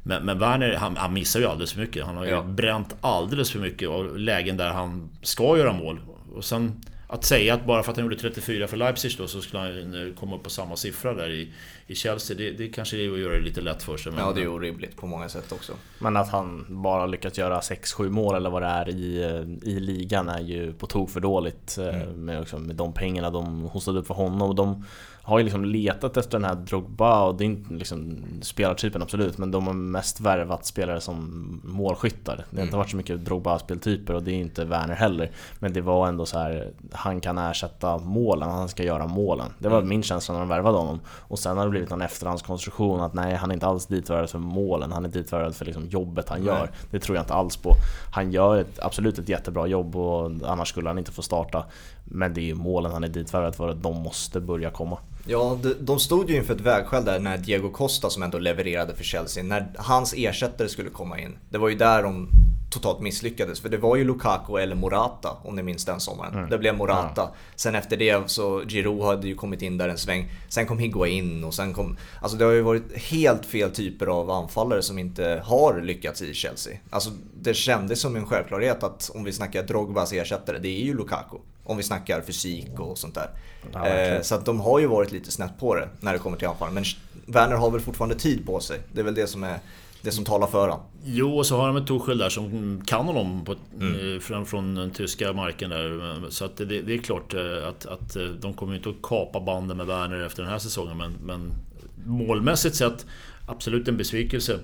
men, men Werner, han, han missar ju alldeles för mycket. Han har ju ja. bränt alldeles för mycket av lägen där han ska göra mål. Och sen... Att säga att bara för att han gjorde trettiofyra för Leipzig då, så skulle han komma upp på samma siffra där i, i Chelsea, det, det kanske är att göra det lite lätt för sig. Men ja, det är orimligt på många sätt också. Men att han bara lyckats göra sex sju mål eller vad det är i, i ligan är ju på tok för dåligt mm. med, också, med de pengarna de hostade upp för honom. Och de har ju liksom letat efter den här Drogba, och det är inte liksom spelartypen absolut, men de har mest värvat spelare som målskyttar. Det har mm. inte varit så mycket Drogba-speltyper, och det är inte Werner heller. Men det var ändå så här, han kan ersätta målen, han ska göra målen. Det var mm. min känsla när de värvade honom. Och sen har det blivit någon efterhandskonstruktion att nej, han är inte alls ditvärvad för målen, han är ditvärvad för liksom jobbet han gör. Nej. Det tror jag inte alls på. Han gör ett, absolut ett jättebra jobb, och annars skulle han inte få starta. Men det är ju målen han är ditvärvad för, att de måste börja komma. Ja, de stod ju inför ett vägskäl där när Diego Costa, som ändå levererade för Chelsea, när hans ersättare skulle komma in. Det var ju där de totalt misslyckades, för det var ju Lukaku eller Morata, om ni minns den sommaren. Mm. Det blev Morata. Mm. Sen efter det så Giroud hade ju kommit in där en sväng. Sen kom Higuain och sen kom... Alltså det har ju varit helt fel typer av anfallare som inte har lyckats i Chelsea. Alltså det kändes som en självklarhet att om vi snackar Drogbas ersättare, det är ju Lukaku. Om vi snackar fysik och sånt där. Ja, eh, så att de har ju varit lite snett på det när det kommer till anfall. Men Werner har väl fortfarande tid på sig. Det är väl det som är det som talar för han. Jo, och så har de ett Tuchel där som kan honom på, mm. från, från den tyska marken där. Så att det, det är klart att, att de kommer inte att kapa banden med Werner efter den här säsongen. Men, men målmässigt sett absolut en besvikelse.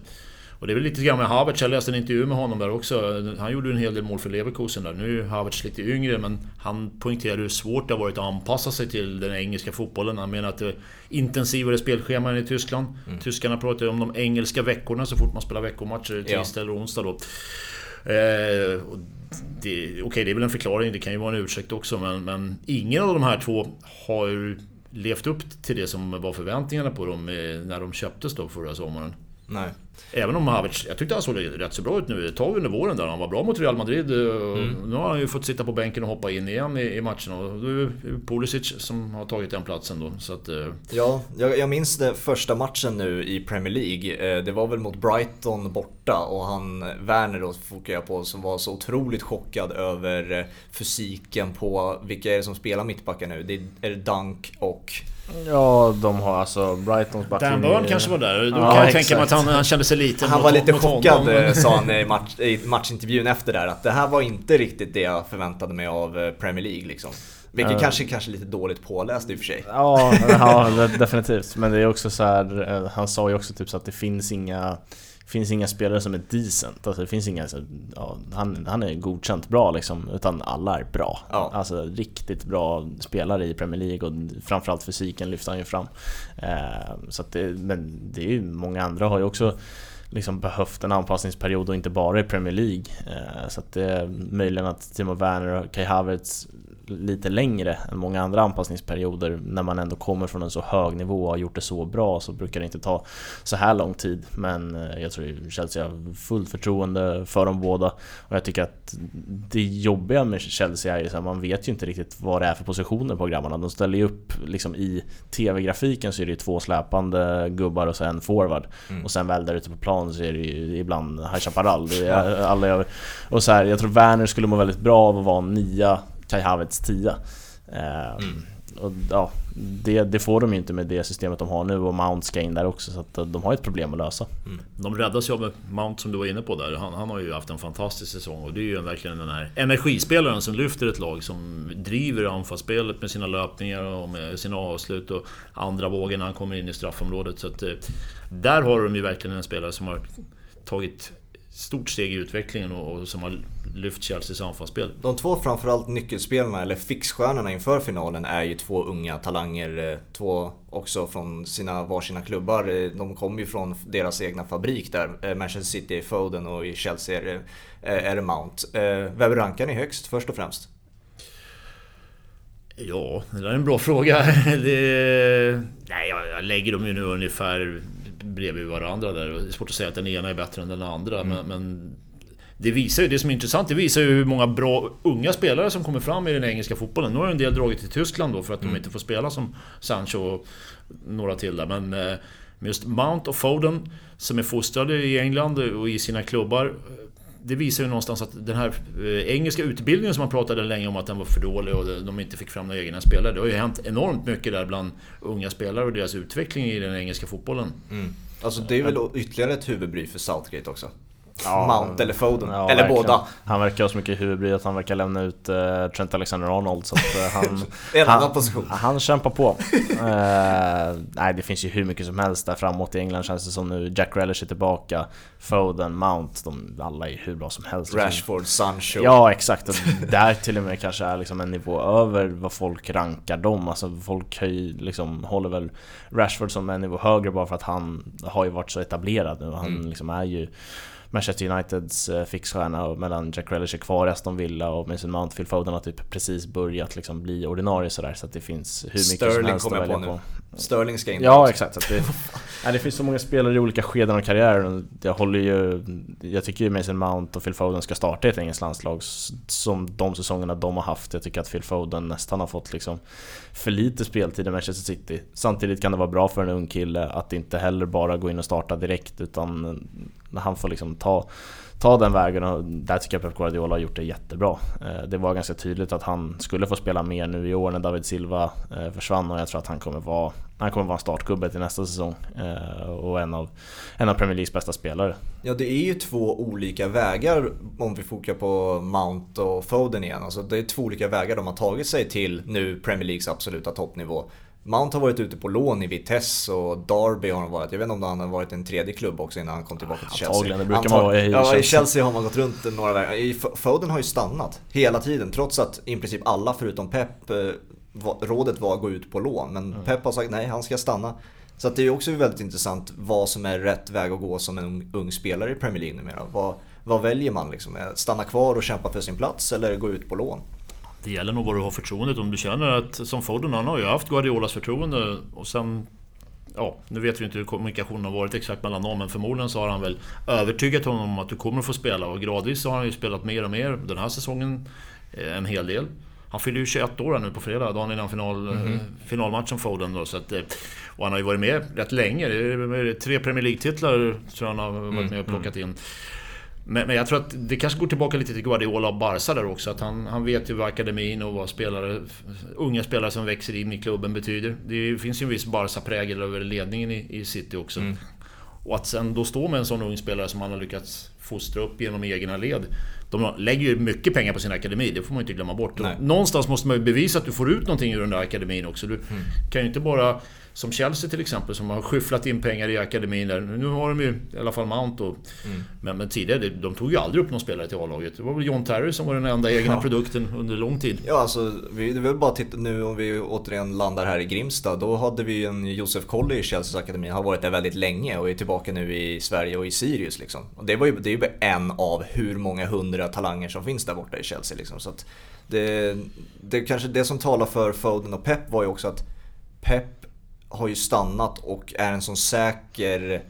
Och det är väl lite grann med Havertz, jag läste en intervju med honom där också. Han gjorde en hel del mål för Leverkusen där. Nu är Havertz lite yngre, men han poängterade hur svårt det har varit att anpassa sig till den engelska fotbollen. Han menar att det är intensivare spelscheman i Tyskland. Mm. Tyskarna pratar ju om de engelska veckorna så fort man spelar veckomatcher, tisdag ja. eller onsdag då. Eh, och det, okej, okay, det är väl en förklaring, det kan ju vara en ursäkt också. Men, men ingen av de här två har levt upp till det som var förväntningarna på dem när de köptes då förra sommaren. Nej. Även om Havertz, jag tyckte han såg rätt så bra ut nu. Det tar vi under våren där, han var bra mot Real Madrid och mm. nu har han ju fått sitta på bänken och hoppa in igen i, i matchen. Och det är Pulisic som har tagit den platsen då. Så att, ja, jag, jag minns den första matchen nu i Premier League. Det var väl mot Brighton borta, och han, Werner då fokuserar jag på, som var så otroligt chockad över fysiken på, vilka är det som spelar mittbacken nu? Det är Dunk och Ja, de har alltså Brightons backlinje. Dan Burn kanske var där. Då ja, kan jag tänka mig att han, han kände sig lite. Han mot, var lite chockad, sa han i, match, i matchintervjun efter där, att det här var inte riktigt det jag förväntade mig av Premier League liksom. Vilket uh, kanske kanske lite dåligt påläst i och för sig. Ja, ja, definitivt. Men det är också så här, han sa ju också typ så att det finns inga finns inga spelare som är decent. Alltså det finns inga så, ja, han han är godkänt bra liksom, utan alla är bra. Ja. Alltså riktigt bra spelare i Premier League, och framförallt fysiken lyfter han ju fram. Eh, så att det, men det är ju många andra har ju också liksom behövt en anpassningsperiod, och inte bara i Premier League. Eh, så att det är möjligen att Timo Werner och Kai Havertz lite längre än många andra anpassningsperioder. När man ändå kommer från en så hög nivå och har gjort det så bra, så brukar det inte ta så här lång tid. Men jag tror Chelsea har fullt förtroende för dem båda. Och jag tycker att det jobbiga med Chelsea är ju så här, man vet ju inte riktigt vad det är för positioner på grabbarna. De ställer ju upp liksom, i tv-grafiken så är det ju två släpande gubbar och så en forward. Mm. Och sen väl där ute på plan så är det ju ibland High Chaparral. Alla och så här, jag tror Werner skulle må väldigt bra av att vara en nia, Kai Havertz tia. Eh, mm. och, ja, det, det får de ju inte med det systemet de har nu, och Mount ska in där också, så att de har ett problem att lösa. Mm. De räddas ju av Mount som du var inne på där. Han, han har ju haft en fantastisk säsong, och det är ju verkligen den här energispelaren som lyfter ett lag, som driver anfallsspelet med sina löpningar och med sina avslut och andra vågen när han kommer in i straffområdet. Så att, eh, där har de ju verkligen en spelare som har tagit stort steg i utvecklingen och, och som har lyft Chelseas anfallsspel. De två framförallt nyckelspelarna eller fixstjärnorna inför finalen är ju två unga talanger, två också från sina varsina klubbar. De kommer ju från deras egna fabrik där, Manchester City, Foden, och i Chelsea är det Mount. Vem rankar ni högst först och främst? Ja, det är en bra fråga. Det... Nej, jag lägger dem ju nu ungefär bredvid varandra där. Det är svårt att säga att den ena är bättre än den andra, mm. men, men det visar ju, det som är intressant, det visar ju hur många bra unga spelare som kommer fram i den engelska fotbollen. Nu har en del dragit till Tyskland då för att mm. de inte får spela, som Sancho och några till där, men eh, just Mount och Foden som är fostrade i England och i sina klubbar, det visar ju någonstans att den här engelska utbildningen som man pratade länge om att den var för dålig och de inte fick fram några egna spelare, det har ju hänt enormt mycket där bland unga spelare och deras utveckling i den engelska fotbollen. Mm. Alltså det är väl ytterligare ett huvudbry för Southgate också. Ja, Mount eller Foden, ja, eller verkligen. Båda. Han verkar ha så mycket huvudbry att han verkar lämna ut uh, Trent Alexander-Arnold, så att, uh, han, han, han, han kämpar på. uh, nej, det finns ju hur mycket som helst där framåt i England, känns det som nu. Jack Grealish är tillbaka, Foden, Mount, de alla är hur bra som helst. Rashford, Sancho. Ja, exakt. Och där till och med kanske är liksom en nivå över vad folk rankar dem. Alltså folk höj, liksom, håller väl Rashford som en nivå högre bara för att han har ju varit så etablerad nu. Han mm. liksom är ju Manchester Uniteds fixstjärna, och mellan Jack Grealish är kvar, Aston Villa och Mason Mount, Phil Foden har typ precis börjat liksom bli ordinarie sådär, så att det finns hur mycket Sterling som helst att välja på. på. Sterling ska in. Ja, exakt. Så det, nej, det finns så många spelare i olika skeden av karriären. Jag håller ju, jag tycker ju Mason Mount och Phil Foden ska starta i ett engelskt landslag som de säsongerna de har haft. Jag tycker att Phil Foden nästan har fått liksom för lite speltid i Manchester City. Samtidigt kan det vara bra för en ung kille att inte heller bara gå in och starta direkt, utan han får liksom ta, ta den vägen, och där tycker jag Pep Guardiola har gjort det jättebra. Det var ganska tydligt att han skulle få spela mer nu i år när David Silva försvann, och jag tror att han kommer vara, han kommer vara en startgubbe till nästa säsong och en av, en av Premier Leagues bästa spelare. Ja, det är ju två olika vägar om vi fokuserar på Mount och Foden igen. Alltså, det är två olika vägar de har tagit sig till nu Premier Leagues absoluta toppnivå. Mount har varit ute på lån i Vitesse, och Derby har han varit. Jag vet inte om han har varit en tredje klubb också innan han kom tillbaka till Chelsea. Det brukar man vara i Chelsea. Ja, i Chelsea har man gått runt några vägar. Foden har ju stannat hela tiden, trots att i princip alla förutom Pep, rådet var att gå ut på lån. Men mm. Pep har sagt nej, han ska stanna. Så att det är också väldigt intressant vad som är rätt väg att gå som en ung spelare i Premier League numera. Vad, vad väljer man liksom? Stanna kvar och kämpa för sin plats, eller gå ut på lån? Det gäller nog bara att ha förtroendet. Om du känner att, som Foden, han har ju haft Guardiolas förtroende, och sen, ja, nu vet vi inte hur kommunikationen har varit exakt mellan dem, men förmodligen så har han väl övertygat honom om att du kommer att få spela, och gradvis så har han ju spelat mer och mer den här säsongen, eh, en hel del. Han fyller ju tjugoett år nu på fredag, dagen innan final, mm-hmm. finalmatchen Foden då, så att, och han har ju varit med rätt länge. Det är tre Premier League-titlar tror jag han har varit med och plockat in. Men, men jag tror att det kanske går tillbaka lite till Guardiola och Barca där också, att han, han vet ju vad akademin och vad spelare, unga spelare som växer in i klubben betyder. Det finns ju en viss Barca-prägel över ledningen i, i City också. Mm. Och att sen då stå med en sån ung spelare som han har lyckats fostra upp genom egna led. De lägger ju mycket pengar på sin akademi, det får man ju inte glömma bort. Nej. Någonstans måste man ju bevisa att du får ut någonting ur den där akademin också. Du mm. kan ju inte bara, som Chelsea till exempel, som har skyfflat in pengar i akademin där. Nu har de ju i alla fall Mount och, mm. men, men tidigare, de tog ju aldrig upp någon spelare till A-laget. Det var väl John Terry som var den enda egna ja. produkten under lång tid. Ja, alltså, vi, det var bara titta nu om vi återigen landar här i Grimstad. Då hade vi en Josef Colley i Chelseas akademi. Han har varit där väldigt länge och är tillbaka nu i Sverige och i Sirius liksom. Och det var ju, det är ju en av hur många hundra talanger som finns där borta i Chelsea liksom. Så att det, det kanske det som talar för Foden och Pep var ju också att Pep har ju stannat och är en sån säker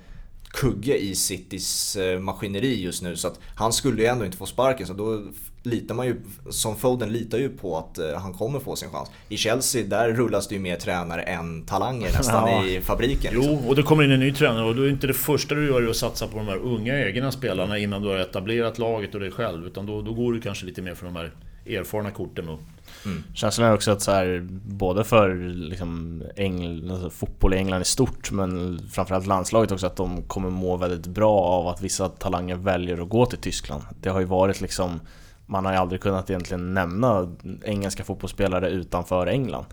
kugge i Citys maskineri just nu, så att han skulle ju ändå inte få sparken, så då litar man ju, som Foden litar ju på att han kommer få sin chans. I Chelsea där rullas det ju mer tränare än talanger nästan ja. i fabriken. Jo, liksom. Och då kommer in en ny tränare och då är inte det första du gör att satsa på de här unga egna spelarna innan du har etablerat laget och dig själv, utan då, då går du kanske lite mer för de här erfarna korten och Mm. känslan är också att så här, både för liksom Engl- alltså fotboll i England är stort, men framförallt landslaget också, att de kommer må väldigt bra av att vissa talanger väljer att gå till Tyskland. Det har ju varit liksom, man har ju aldrig kunnat egentligen nämna engelska fotbollsspelare utanför England.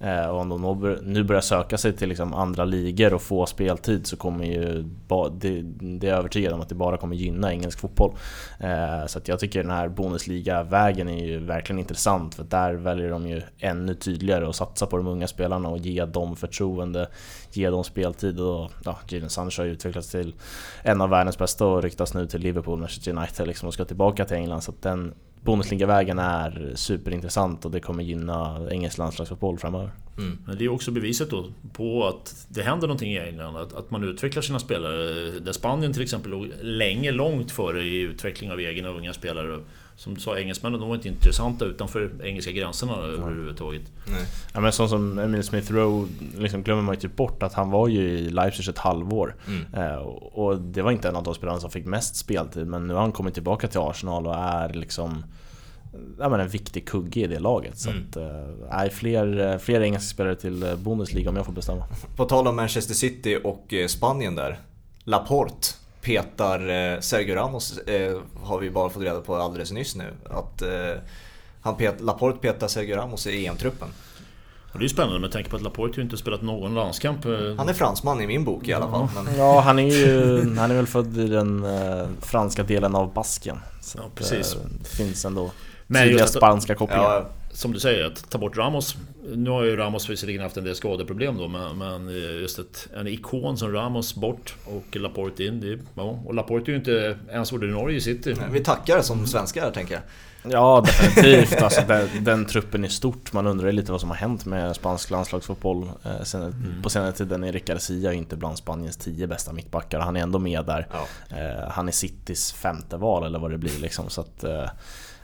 Eh, och om de nu börjar söka sig till liksom andra ligor och få speltid, så kommer ju ba, det, det är övertygad om att det bara kommer gynna engelsk fotboll. Eh, så att jag tycker den här bonusliga-vägen är ju verkligen intressant, för där väljer de ju ännu tydligare att satsa på de unga spelarna och ge dem förtroende, ge dem speltid. Och ja, Jadon Sancho har ju utvecklats till en av världens bästa och ryktas nu till Liverpool, Manchester United liksom, och ska tillbaka till England, så att den bonusligavägen är superintressant och det kommer gynna engelsk landslagsfotboll framöver. Mm. Det är också beviset då på att det händer någonting i England, att, att man utvecklar sina spelare. Där Spanien till exempel låg länge långt före i utveckling av egna unga spelare. Som sa, engelsmännen, de var inte intressanta utanför engelska gränserna mm. överhuvudtaget. Nej. Ja, men sånt som Emil Smith-Rowe liksom glömmer man ju typ bort, att han var ju i Leipzig ett halvår mm. eh, och det var inte en av de spelarna som fick mest speltid, men nu har han kommit tillbaka till Arsenal och är liksom ja, men en viktig kugge i det laget. Så mm. att, eh, fler, fler engelska spelare till Bundesliga om jag får bestämma. På tal om Manchester City och Spanien där, Laporte petar eh, Sergio Ramos, eh, har vi bara fått reda på alldeles nyss nu, att eh, han pet, Laporte petar Sergio Ramos i E M-truppen. Det är ju spännande med tanke på att Laporte ju inte spelat någon landskamp. Han är fransman i min bok i alla fall. Ja, men... ja han är ju han är väl född i den eh, franska delen av Basken. Så ja, precis. Att, eh, det finns ändå tydliga spanska kopplingar. Ja, som du säger, att ta bort Ramos. Nu har ju Ramos visserligen haft en del skadeproblem då, men, men just ett, en ikon som Ramos bort och Laporte in. Det, ja, och Laporte är ju inte ens ordinarie i City. Vi tackar som svenskar, tänker jag. Ja, definitivt. Alltså, den, den truppen är stort. Man undrar lite vad som har hänt med spansk landslagsfotboll eh, sen, mm. på senare tiden. Erik Garcia är inte bland Spaniens tio bästa mittbackar. Han är ändå med där. Ja. Eh, han är Citys femte val eller vad det blir. Liksom, så att... Eh,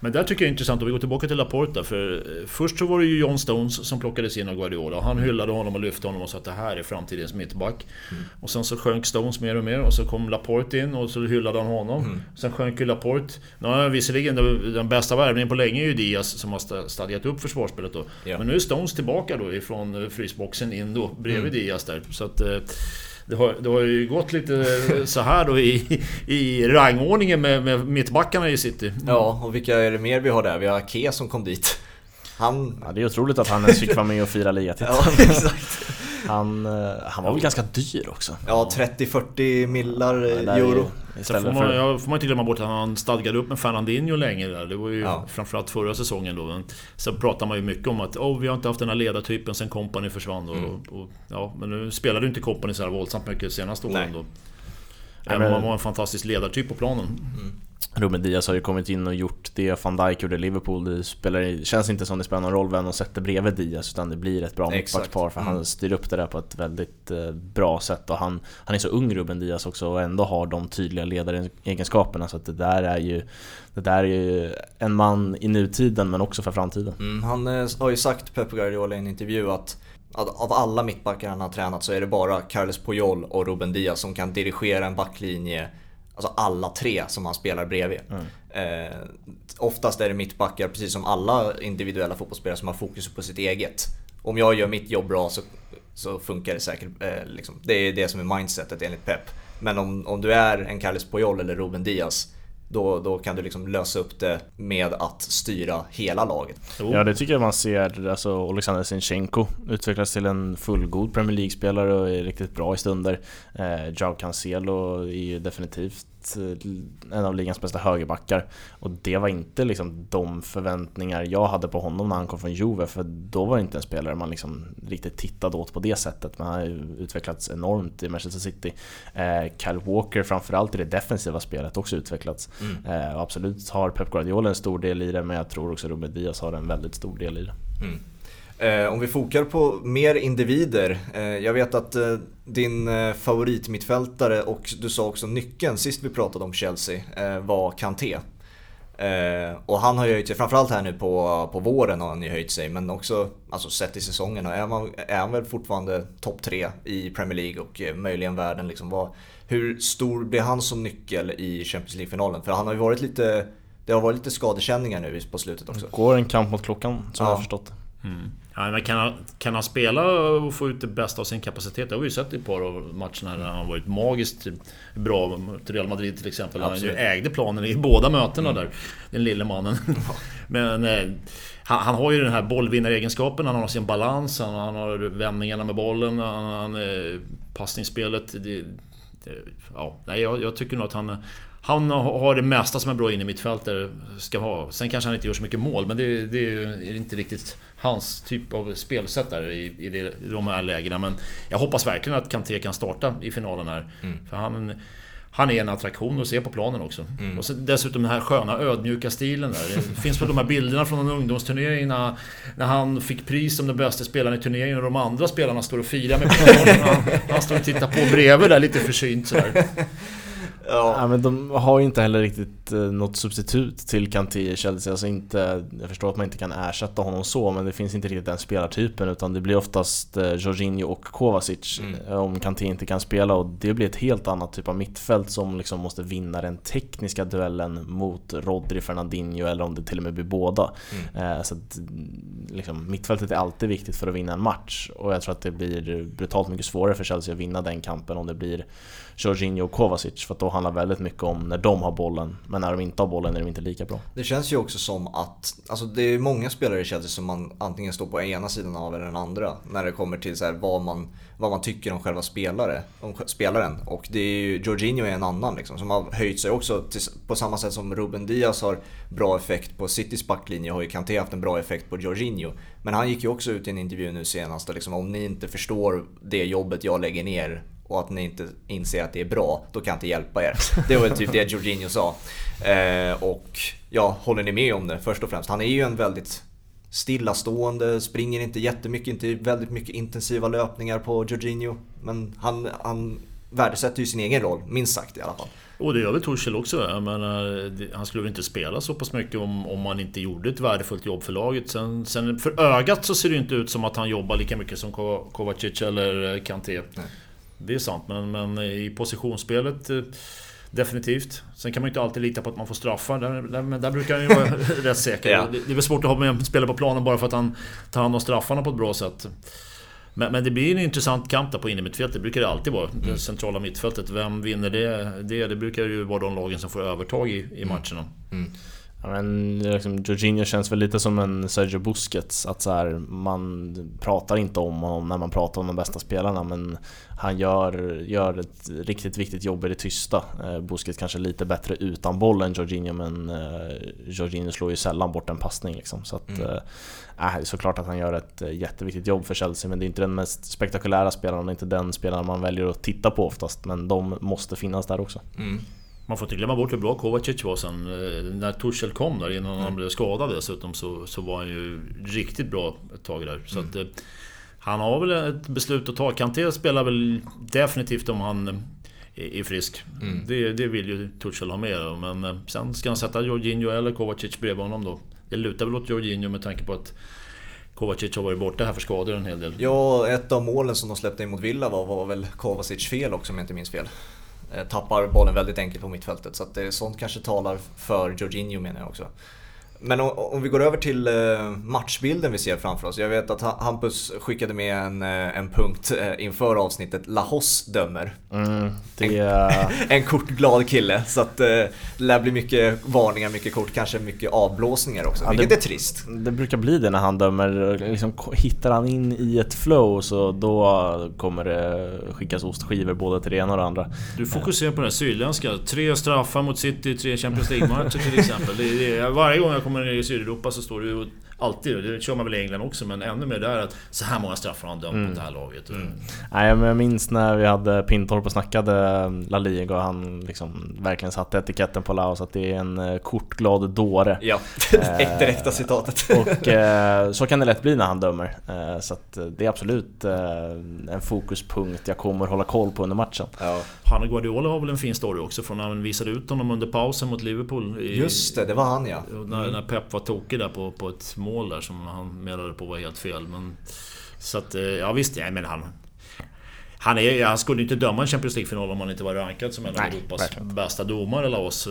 Men där tycker jag är intressant, och vi går tillbaka till Laporta, för först så var det ju John Stones som plockades in av Guardiola, och han hyllade honom och lyfte honom och sa att det här är framtidens mittback. Mm. Och sen så sjönk Stones mer och mer, och så kom Laporte in och så hyllade han honom. Mm. Sen sjönk ju Laporte. Nu har visserligen den bästa värvningen på länge är ju Diaz som har stadigat upp försvarsspelet då. Ja. Men nu är Stones tillbaka då ifrån frysboxen in då bredvid mm. Diaz där. Så att... Det har, det har ju gått lite så här då i, i rangordningen med, med mittbackarna i City. Mm. Ja, och vilka är det mer vi har där? Vi har Ake som kom dit. Han... Ja, det är otroligt att han ens fick vara med och fira ligatiteln. Ja, exakt. Han, han var väl ganska dyr också. Ja, trettio till fyrtio millar ja, euro. Istället får man, för... jag, får man inte glömma bort att han stadgade upp med Fernandinho länge där. Det var ju ja. framförallt förra säsongen då. Sen pratar man ju mycket om att oh, vi har inte haft den här ledartypen sen Kompany försvann då. Mm. Och, och, ja, men nu spelade ju inte Kompany så här våldsamt mycket senaste åren. Nej. Då. Även om han var en fantastisk ledartyp på planen. Mm. Ruben Diaz har ju kommit in och gjort det Van Dijk gjorde i Liverpool. Det spelar, känns inte som det spelar någon roll vem de sätter bredvid Diaz, utan det blir ett bra mittbackspar, för mm. han styr upp det där på ett väldigt bra sätt. Och han, han är så ung, Ruben Diaz också, och ändå har de tydliga ledaregenskaperna. Så att det där är ju, det där är ju en man i nutiden, men också för framtiden. Mm, han har ju sagt, Pep Guardiola, i en intervju att av alla mittbackar han har tränat så är det bara Carles Puyol och Ruben Diaz som kan dirigera en backlinje alltså alla tre som han spelar bredvid. Mm. Eh, oftast är det mittbackar, precis som alla individuella fotbollsspelare, som har fokus på sitt eget. Om jag gör mitt jobb bra så, så funkar det säkert. Eh, liksom. Det är det som är mindsetet enligt Pep. Men om, om du är en Carles Puyol eller Ruben Diaz, då, då kan du liksom lösa upp det med att styra hela laget. Oh. Ja, det tycker jag man ser. Alltså, Oleksandr Zinchenko utvecklas till en fullgod Premier League-spelare och är riktigt bra i stunder. Eh, João Cancelo är ju definitivt en av ligans bästa högerbackar, och det var inte liksom de förväntningar jag hade på honom när han kom från Juve, för då var det inte en spelare man liksom riktigt tittade åt på det sättet, men han har utvecklats enormt i Manchester City. eh, Kyle Walker framförallt i det defensiva spelet också utvecklats. mm. eh, och absolut har Pep Guardiola en stor del i det, men jag tror också Ruben Diaz har en väldigt stor del i det. mm. Om vi fokar på mer individer, jag vet att din favoritmittfältare, och du sa också nyckeln sist vi pratade om Chelsea, var Kanté. Och han har ju höjt sig, framförallt här nu på, på våren har han ju höjt sig, men också alltså sett i säsongen och är han, är han väl fortfarande topp tre i Premier League och möjligen världen. Liksom, vad, hur stor blir han som nyckel i Champions League-finalen? För han har ju varit lite, det har varit lite skadekänningar nu på slutet också. Det går en kamp mot klockan, som ja. jag har förstått. Mm. Ja, men kan, han, kan han spela och få ut det bästa av sin kapacitet? Det har vi ju sett i ett par av matcherna där han har varit magiskt bra. Real Madrid till exempel. Absolut. Han ägde planen i båda mötena där, den lille mannen. Men eh, han, han har ju den här bollvinnaregenskapen. Han har sin balans, han, han har vändningarna med bollen, han, han, eh, passningsspelet det, det, ja. Nej, jag, jag tycker nog att han Han har det mesta som är bra in i mittfält där ska ha. Sen kanske han inte gör så mycket mål, men det, det är inte riktigt hans typ av spelsätt där i, i, det, i de här lägena. Men jag hoppas verkligen att Kanté kan starta i finalen här. Mm. För han, han är en attraktion att se på planen också. Mm. Och dessutom den här sköna ödmjuka stilen där. Det finns på de här bilderna från en ungdomsturnering när, när han fick pris som den bästa spelaren i turneringen, och de andra spelarna står och firar med planen. Han, han står och tittar på bredvid där lite försynt sådär. Ja. Ja, men de har ju inte heller riktigt eh, något substitut till Kanté i Chelsea. Alltså inte, jag förstår att man inte kan ersätta honom så, men det finns inte riktigt den spelartypen, utan det blir oftast eh, Jorginho och Kovacic mm. om Kanté inte kan spela, och det blir ett helt annat typ av mittfält som liksom måste vinna den tekniska duellen mot Rodri, Fernandinho, eller om det till och med blir båda. Mm. Eh, så att, liksom, mittfältet är alltid viktigt för att vinna en match, och jag tror att det blir brutalt mycket svårare för Chelsea att vinna den kampen om det blir Jorginho och Kovacic, för att då handlar väldigt mycket om när de har bollen, men när de inte har bollen är de inte lika bra. Det känns ju också som att alltså det är många spelare i Chelsea som man antingen står på ena sidan av eller den andra när det kommer till så här vad man vad man tycker om själva spelare, om spelaren, och det är ju, Jorginho är en annan liksom, som har höjt sig också till, på samma sätt som Ruben Diaz har bra effekt på Citys backlinje, har ju Kanté haft en bra effekt på Jorginho, men han gick ju också ut i en intervju nu senast där, liksom, om ni inte förstår det jobbet jag lägger ner och att ni inte inser att det är bra, då kan jag inte hjälpa er. Det var typ det Jorginho sa. Eh, och ja, håller ni med om det först och främst? Han är ju en väldigt stillastående, springer inte jättemycket, inte väldigt mycket intensiva löpningar på Jorginho. Men han, han värdesätter ju sin egen roll, minst sagt i alla fall. Och det gör väl Tuchel också. Jag menar, han skulle väl inte spela så pass mycket om, om han inte gjorde ett värdefullt jobb för laget. Sen, sen för ögat så ser det inte ut som att han jobbar lika mycket som Kovacic eller Kanté. Nej. Det är sant, men, men i positionsspelet eh, definitivt. Sen kan man ju inte alltid lita på att man får straffa. Där, där, men där brukar han ju vara rätt säker. Ja. Det, det är väl svårt att ha med en spelare på planen bara för att han tar hand om straffarna på ett bra sätt. Men, men det blir en intressant kamp där på innermittfältet. Det brukar det alltid vara. Mm. Det centrala mittfältet, vem vinner det? Det, det brukar ju vara de lagen som får övertag i, i matcherna. Mm. Ja, men liksom, Jorginho känns väl lite som en Sergio Busquets, att så här, man pratar inte om honom när man pratar om de bästa spelarna, men han gör, gör ett riktigt viktigt jobb i det tysta. eh, Busquets kanske lite bättre utan bollen Jorginho, men eh, Jorginho slår ju sällan bort en passning liksom, så att, mm. eh, det är såklart att han gör ett jätteviktigt jobb för Chelsea, men det är inte den mest spektakulära spelaren, det är inte den spelaren man väljer att titta på oftast, men de måste finnas där också. Mm. Man får inte glömma bort hur bra Kovacic var sen. När Tuchel kom där, innan han blev skadad dessutom, så, så var han ju riktigt bra ett tag där. Så mm. att, han har väl ett beslut att ta. Kanté spelar väl definitivt om han är, är frisk. Mm. Det, det vill ju Tuchel ha med. Men sen ska han sätta Jorginho eller Kovacic bredvid honom då. Det lutar väl åt Jorginho med tanke på att Kovacic har varit borta här för skador en hel del. Ja, ett av målen som de släppte in mot Villa var, var väl Kovacic fel också, om jag inte minns fel. Tappar bollen väldigt enkelt på mittfältet. Så att det, sånt kanske talar för Jorginho, menar jag också. Men om, om vi går över till matchbilden vi ser framför oss. Jag vet att Hampus skickade med en, en punkt inför avsnittet. Lahos dömer. Mm, det... en, en kortglad kille. Så att det lär bli mycket varningar, mycket kort, kanske mycket avblåsningar också. Ja, vilket det, är trist. Det brukar bli det när han dömer. Liksom, hittar han in i ett flow, så då kommer det skickas ostskivor både till det ena och det andra. Du fokuserar på den sydländska. Tre straffar mot City, tre Champions League-matcher till exempel. Det är, varje gång jag kommer kommer i Sydeuropa så står det ju alltid, det kör man väl i England också, men ännu mer där, att så här många straffar han dömt mot mm. det här laget. Mm. Nej, men jag minns när vi hade Pintorp och snackade La Liga och han liksom verkligen satte etiketten på Laos att det är en kortglad dåre. Ja, eh, direkta citatet. Och eh, så kan det lätt bli när han dömer. Eh, så att det är absolut eh, en fokuspunkt jag kommer hålla koll på under matchen. Ja. Han och Guardiola har väl en fin story också från när han visade ut honom under pausen mot Liverpool. I, Just det, det var han ja. När, mm. när Pep var tokig där på, på ett mål där som han meddelade på var helt fel, men så att ja visst, jag menar han han är han skulle inte döma en Champions League-final om han inte var rankad som en av Europas bästa domare eller oss.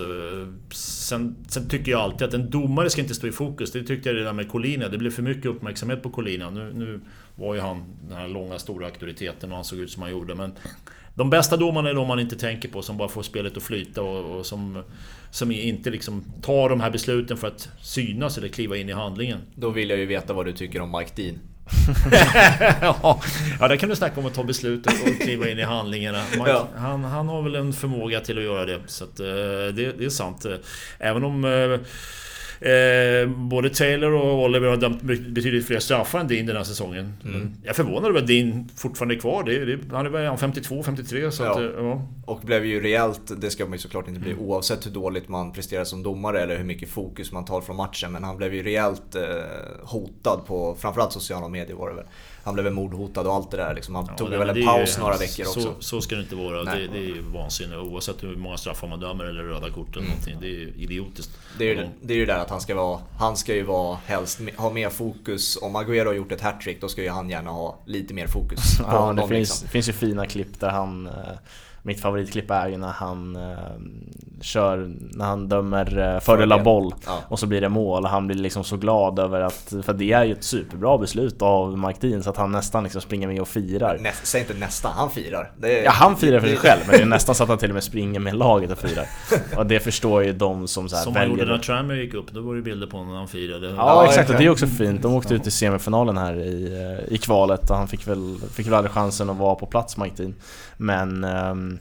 Sen, sen tycker jag alltid att en domare ska inte stå i fokus. Det tyckte jag redan med Colina, det blev för mycket uppmärksamhet på Colina. Nu, nu var ju han den här långa stora auktoriteten och han såg ut som han gjorde, men de bästa domarna är de man inte tänker på, som bara får spelet att flyta och, och som, som inte liksom tar de här besluten för att synas eller kliva in i handlingen. Då vill jag ju veta vad du tycker om Mike Dean. Ja, där kan du snacka om att ta beslut och kliva in i handlingarna. Mike, ja. han, han har väl en förmåga till att göra det, så att, det, det är sant. Även om... Eh, både Taylor och Oliver har dömt betydligt fler straffar än Dean den här säsongen. Mm. Jag är förvånad över att Dean fortfarande är kvar. Det, det, han är väl femtiotvå femtiotre. Så ja. Att, ja. Och blev ju rejält, det ska man ju såklart inte bli mm. oavsett hur dåligt man presterar som domare eller hur mycket fokus man tar från matchen. Men han blev ju rejält eh, hotad på framförallt sociala medier var det väl. Han blev mordhotad och allt det där liksom. Han ja, tog det, väl en paus ju, några veckor så, också. Så ska det inte vara. Nej, det, det är ju vansinnigt oavsett hur många straffar man dömer eller röda kort eller mm. någonting. Det är ju idiotiskt. Det är ju det, det är ju där att han ska vara han ska ju vara helst ha mer fokus. Om Agüero har gjort ett hattrick, då ska ju han gärna ha lite mer fokus på ja, det finns liksom. finns ju fina klipp där han mitt favoritklipp är ju när han eh, kör när han dömer eh, fördela boll ja. Och så blir det mål och han blir liksom så glad över att, för det är ju ett superbra beslut av Mike Dean, så att han nästan liksom springer med och firar. Näst, säg inte nästan, han firar. Det är, ja, han firar för sig själv, men det är nästan så att han till och med springer med laget och firar. Och det förstår ju de som så här som väljer. Som han gjorde när Trammer gick upp, då var det bilder på honom när han firade. Ja, ja exakt, och det är också fint. De åkte ut i semifinalen här i, i kvalet och han fick väl, fick väl aldrig chansen att vara på plats, Mike Dean. Men... Ehm,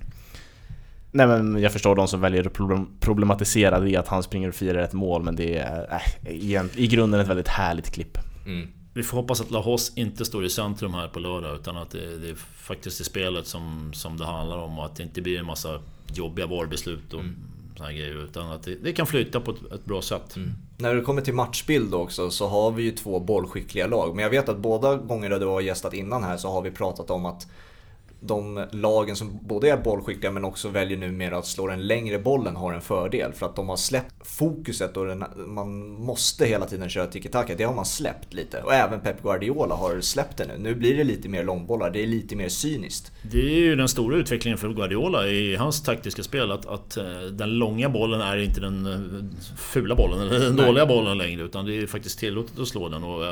nej, men jag förstår de som väljer att problematisera det att han springer och firar ett mål, men det är äh, i grunden ett väldigt härligt klipp. Mm. Vi får hoppas att Lahos inte står i centrum här på lördag, utan att det, det är faktiskt i spelet som, som det handlar om, och att det inte blir en massa jobbiga varbeslut och mm. såna grejer, utan att det, det kan flyta på ett, ett bra sätt. Mm. När det kommer till matchbild också, så har vi ju två bollskickliga lag, men jag vet att båda gångerna du har gästat innan här så har vi pratat om att de lagen som både är bollskickliga men också väljer numera att slå den längre bollen har en fördel, för att de har släppt fokuset och den, man måste hela tiden köra tiki-taka, det har man släppt lite, och även Pep Guardiola har släppt det nu. Nu blir det lite mer långbollar, det är lite mer cyniskt. Det är ju den stora utvecklingen för Guardiola i hans taktiska spel, att, att den långa bollen är inte den fula bollen eller den dåliga bollen längre, utan det är faktiskt tillåtet att slå den, och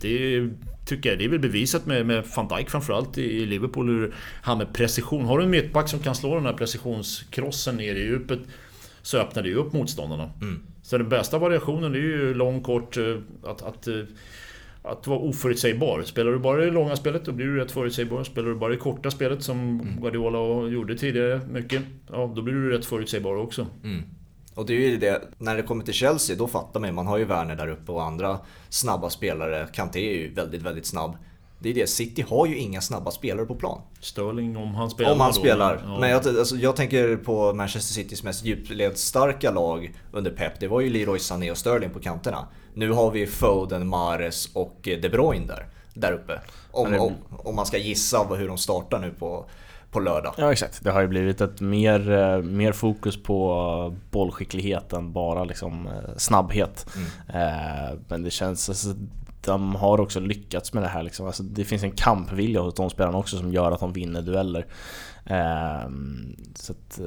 det är, tycker jag, det är väl bevisat med, med Van Dijk framförallt i, i Liverpool, hur han med precision, har du en mittback som kan slå den här precisionskrossen ner i djupet, så öppnar det ju upp motståndarna. Mm. Så den bästa variationen är ju lång, kort, att, att, att vara oförutsägbar. Spelar du bara i långa spelet, då blir du rätt förutsägbar. Spelar du bara i korta spelet, som mm. Guardiola gjorde tidigare mycket, ja, då blir du rätt förutsägbar också. Mm. Och det är ju det, när det kommer till Chelsea, då fattar man, man har ju Werner där uppe och andra snabba spelare. Kanté är ju väldigt, väldigt snabb. Det är det, City har ju inga snabba spelare på plan. Sterling, om han spelar. Om han spelar. Ja. Men jag, alltså, jag tänker på Manchester Citys mest djupledsstarka lag under Pep. Det var ju Leroy Sané och Sterling på kanterna. Nu har vi Foden, Mahrez och De Bruyne där, där uppe. Om, om, om man ska gissa hur de startar nu på... på lördag. Ja, exakt. Det har ju blivit ett mer, mer fokus på bollskicklighet än bara liksom snabbhet. Mm. Men det känns, alltså, de har också lyckats med det här liksom. Alltså, det finns en kampvilja hos de spelarna också som gör att de vinner dueller. Eh, så att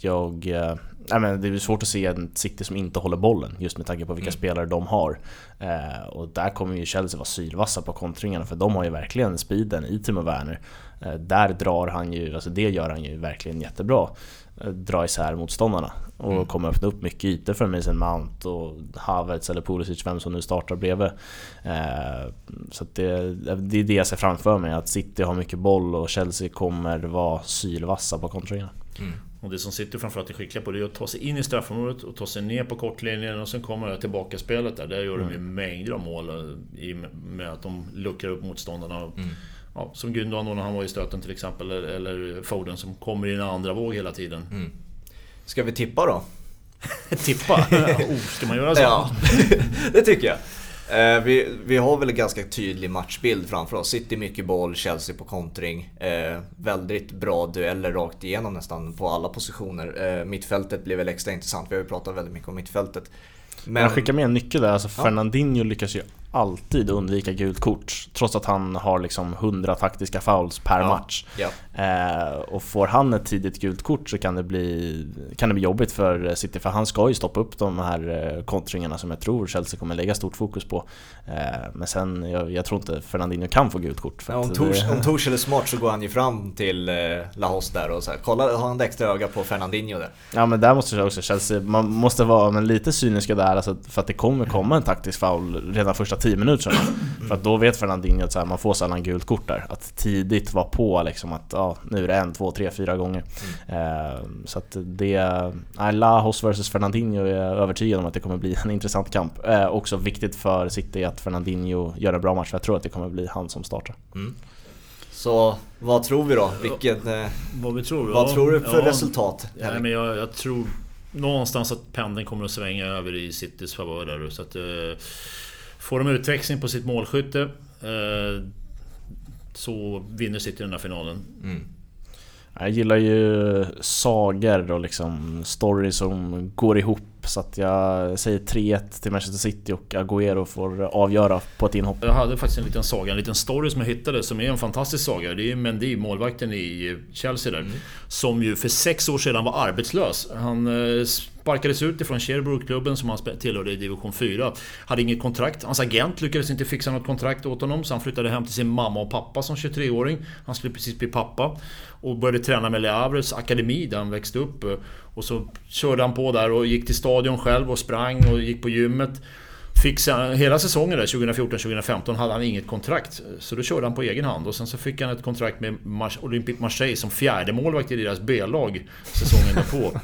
jag... Eh, nej, men det är svårt att se en City som inte håller bollen, just med tanke på vilka mm. spelare de har. Eh, och där kommer ju Chelsea vara sylvassa på kontringarna, för de har ju verkligen speeden i Timo Werner. Eh, där drar han ju, alltså det gör han ju verkligen jättebra. Eh, dra isär motståndarna och mm. kommer öppna upp mycket ytor för Mason Mount och Havertz eller Pulisic, vem som nu startar bredvid. Eh, så att det, det är det jag ser framför mig, att City har mycket boll och Chelsea kommer vara sylvassa på kontringarna. Mm. Och det som sitter framförallt är skickliga på det är att ta sig in i straffområdet och ta sig ner på kortlinjen, och sen kommer det tillbaka spelet där. Där gör de ju mängder av mål i med att de luckrar upp motståndarna. Mm. Ja, som Gundogan när han var i stöten till exempel, eller, eller Foden som kommer i en andra våg hela tiden. Mm. Ska vi tippa då? Tippa? Oh, ska man göra så? Ja, det tycker jag. Eh, vi, vi har väl en ganska tydlig matchbild framför oss. City mycket boll, Chelsea på kontring, eh, väldigt bra dueller rakt igenom nästan på alla positioner. eh, Mittfältet blir väl extra intressant. Vi har ju pratat väldigt mycket om mittfältet. Men jag skickar med en nyckel där, alltså, ja. Fernandinho lyckas ju alltid undvika gult kort, trots att han har liksom hundra taktiska fouls per ja. match. ja. Eh, Och får han ett tidigt gult kort så kan det bli, kan det bli jobbigt för City, för han ska ju stoppa upp de här kontringarna som jag tror Chelsea kommer lägga stort fokus på. eh, Men sen, jag, jag tror inte Fernandinho kan få gult kort, för ja, om Tuchel är smart så går han ju fram till eh, Lahos där och så här, kolla, har han ett extra öga på Fernandinho där? Ja, men där måste också Chelsea, man måste vara men lite cyniska där, alltså, för att det kommer komma en taktisk foul redan första tio minuter sedan. För att då vet Fernandinho att så här, man får sällan gult kort där. Att tidigt vara på liksom, att ja, nu är det en, två, tre, fyra gånger. Mm. Eh, så att det, nej, Lahos versus Fernandinho är övertygad om att det kommer bli en intressant kamp. Eh, också viktigt för City att Fernandinho gör en bra match, för jag tror att det kommer bli han som startar. Mm. Så vad tror vi då? Vilket, eh, vad vi tror, vad ja, tror du för ja, resultat? Nej, men jag, jag tror någonstans att pendeln kommer att svänga över i Citys favör där, så att eh, får de utväxling på sitt målskytte eh, så vinner City den här finalen. Mm. Jag gillar ju sagor och liksom stories som går ihop, så att jag säger tre ett till Manchester City och Agüero får avgöra på ett inhopp. Jag hade faktiskt en liten saga, en liten story som jag hittade, som är en fantastisk saga. Det är Mendy, målvakten i Chelsea där, mm. som ju för sex år sedan var arbetslös. Han sparkades ut ifrån Sherbrooke-klubben som han tillhörde i division fyra. Hade inget kontrakt. Hans agent lyckades inte fixa något kontrakt åt honom, så han flyttade hem till sin mamma och pappa som tjugotre-åring. Han skulle precis bli pappa och började träna med Le Havres akademi där han växte upp. Och så körde han på där och gick till stadion själv och sprang och gick på gymmet. Fick sen, hela säsongen där tjugofjorton tjugofemton hade han inget kontrakt, så då körde han på egen hand. Och sen så fick han ett kontrakt med Mar- Olympique Marseille som fjärde målvakt i deras B-lag säsongen därpå.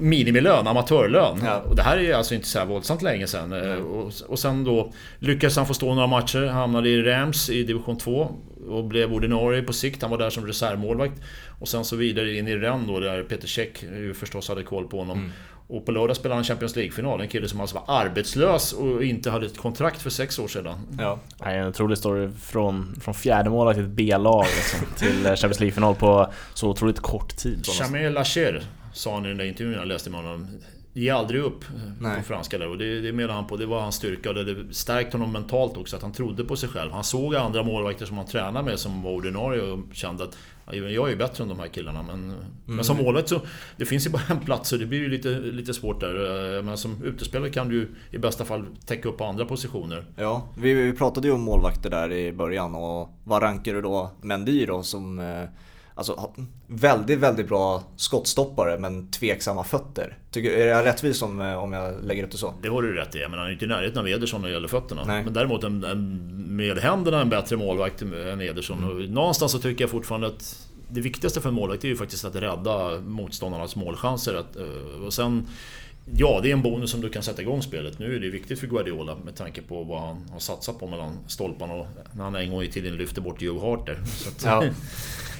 Minimilön, amatörlön. Ja. Och det här är ju alltså inte så här våldsamt länge sedan. Mm. Och, och sen då lyckades han få stå några matcher, hamnade i Rams i division två och blev ordinarie på sikt. Han var där som reservmålvakt. Och sen så vidare in i Rennes då, där Peter Cech förstås hade koll på honom. Mm. Och på lördag spelade han Champions League-final. En kille som alltså var arbetslös och inte hade ett kontrakt för sex år sedan. Ja. En otrolig story från, från fjärde målet till ett B-lag liksom, till Champions League-final på så otroligt kort tid. Chamel Lacher sa han i den där intervjun jag läste med honom. Ge aldrig upp. Nej. På franska där. Och det, det menade han på. Det var hans styrka. Och det, det stärkte honom mentalt också, att han trodde på sig själv. Han såg andra målvakter som han tränade med som var ordinarie och kände att jag är bättre än de här killarna. Men, mm. men som målvakt så det finns ju bara en plats, så det blir ju lite, lite svårt där. Men som utespelare kan du i bästa fall täcka upp på andra positioner. Ja, vi, vi pratade ju om målvakter där i början. Och vad rankar du då Mendy då som... Alltså, väldigt, väldigt bra skottstoppare, men tveksamma fötter. Tycker, är jag rättvis om, om jag lägger upp det så? Det har du rätt i, men han är inte i närheten av Ederson när det gäller fötterna. Nej. Men däremot en, en, med händerna en bättre målvakt än Ederson. Mm. Någonstans så tycker jag fortfarande att det viktigaste för en målvakt är ju faktiskt att rädda motståndarnas målchanser. Att, och sen, ja, det är en bonus som du kan sätta igång spelet. Nu är det viktigt för Guardiola med tanke på vad han har satsat på mellan stolparna och när han en gång i tiden lyfter bort Joe Hart där. Så att, ja.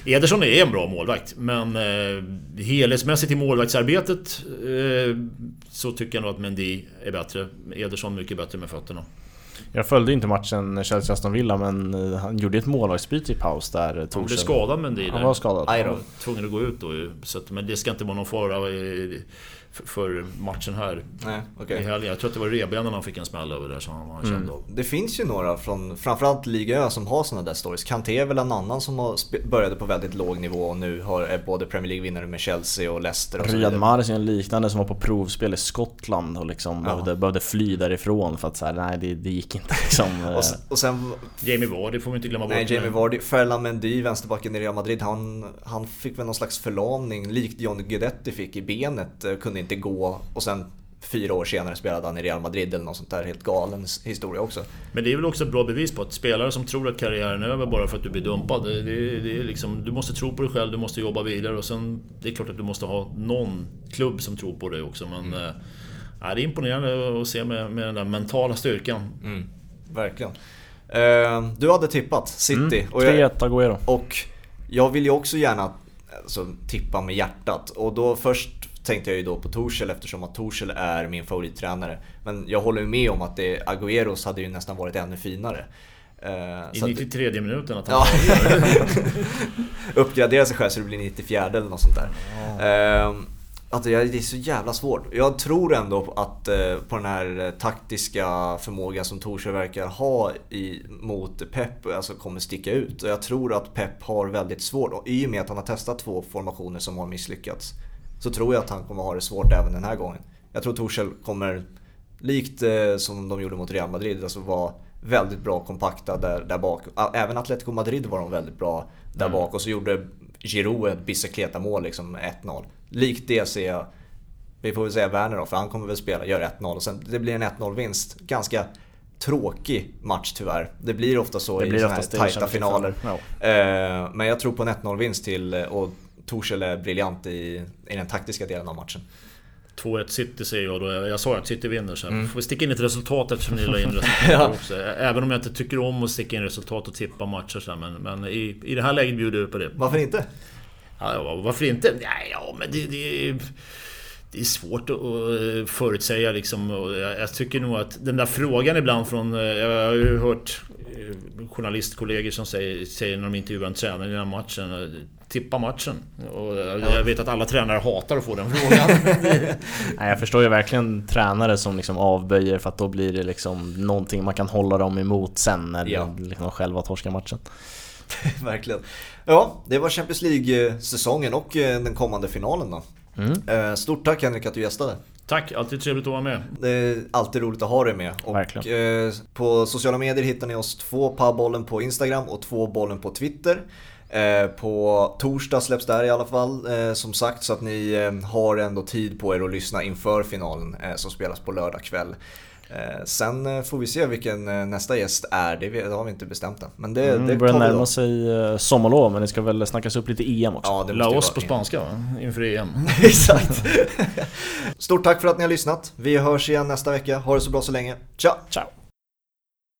Ederson är en bra målvakt, men eh, helhetsmässigt i målvaktsarbetet eh, så tycker jag nog att Mendy är bättre. Ederson mycket bättre med fötterna. Jag följde inte matchen Chelsea-Aston Villa, men han gjorde ett målvaktsbyte i paus där. Han blev sen. skadad med det. Han var skadad. Nej, då. Han var tvungen att gå ut då. Så att, men det ska inte vara någon fara för matchen här. Nej, okay. I helgen. Jag tror att det var Rebjörn han fick en smäll över där som han kände mm. av. Det finns ju några från framförallt Liga Ö som har sådana där stories. Kanté är väl en annan som har sp- började på väldigt låg nivå och nu har, är både Premier League-vinnare med Chelsea och Leicester. Riyad Mahrez är en liknande som var på provspel i Skottland och liksom ja. behövde, behövde fly därifrån för att så här, nej det, det gick inte liksom. och, sen, och sen Jamie Vardy får vi inte glömma bort. Nej, Jamie Vardy. Ferland Mendy, vänsterbacken i Real Madrid, han, han fick väl någon slags förlamning likt John Guidetti fick i benet, kunde inte gå och sen fyra år senare spelade han i Real Madrid eller något sånt där, helt galen historia också. Men det är väl också ett bra bevis på att spelare som tror att karriären är över bara för att du blir dumpad, det, det, det är liksom, du måste tro på dig själv, du måste jobba vidare och sen det är klart att du måste ha någon klubb som tror på dig också, men mm. äh, det är imponerande att se med, med den där mentala styrkan. Mm. Verkligen. Uh, du hade tippat City mm. och, jag, och jag vill ju också gärna alltså, tippa med hjärtat och då först tänkte jag ju då på Tuchel eftersom att Tuchel är min favorittränare. Men jag håller ju med om att det, Agüeros hade ju nästan varit ännu finare. Uh, I nittiotredje att, minuten att han uppgraderar sig själv så det blir nittiofyra eller något sånt där. Mm. Uh, att det, det är så jävla svårt. Jag tror ändå att uh, på den här taktiska förmågan som Tuchel verkar ha i, mot Pep alltså kommer sticka ut. Och jag tror att Pep har väldigt svårt. Och i och med att han har testat två formationer som har misslyckats så tror jag att han kommer ha det svårt även den här gången. Jag tror Tuchel kommer, likt eh, som de gjorde mot Real Madrid, alltså vara väldigt bra kompakta där, där bak. Även Atletico Madrid var de väldigt bra där mm. bak. Och så gjorde Giroud ett bicicleta-mål, liksom ett noll. Likt det ser jag, vi får väl säga Werner då, för han kommer väl spela, gör ett noll. Och sen, det blir en ett noll-vinst. Ganska tråkig match tyvärr. Det blir ofta så det i sådana här tajta finaler. Ja. Eh, men jag tror på en ett noll-vinst till och Tuchel är briljant i, i den taktiska delen av matchen. två ett City säger jag då. Jag sa att City vinner så mm. får vi sticka in ett resultat eftersom ni la in resultat ja. också. Även om jag inte tycker om att sticka in resultat och tippa matcher så här, men, men i, i det här läget bjuder jag på det. Varför inte? Ja, varför inte? Nej, ja, men det, det, det är svårt att förutsäga liksom. Jag tycker nog att den där frågan ibland från, jag har ju hört journalistkollegor som säger, säger när de intervjuar en tränare i den här matchen, tippa matchen. Och jag vet att alla tränare hatar att få den frågan. Nej, jag förstår ju verkligen tränare som liksom avböjer för att då blir det liksom någonting man kan hålla dem emot sen när ja. de liksom själva torskar matchen. Verkligen. Ja, det var Champions League-säsongen och den kommande finalen då. Mm. Stort tack Henrik att du gästade. Tack, alltid trevligt att vara med. Det är alltid roligt att ha dig med. Och eh, på sociala medier hittar ni oss två pubbollen på Instagram och två bollen på Twitter. Eh, på torsdag släpps där i alla fall eh, som sagt, så att ni eh, har ändå tid på er att lyssna inför finalen eh, som spelas på lördag kväll. Eh, sen eh, får vi se vilken eh, nästa gäst är. Det, det har vi inte bestämt än. Men det, mm, det börjar närma sig eh, sommarlov, men det ska väl snackas upp lite E M också. Ja, Laos på spanska va? Inför E M. Exakt. Stort tack för att ni har lyssnat. Vi hörs igen nästa vecka. Ha det så bra så länge. Ciao. Ciao.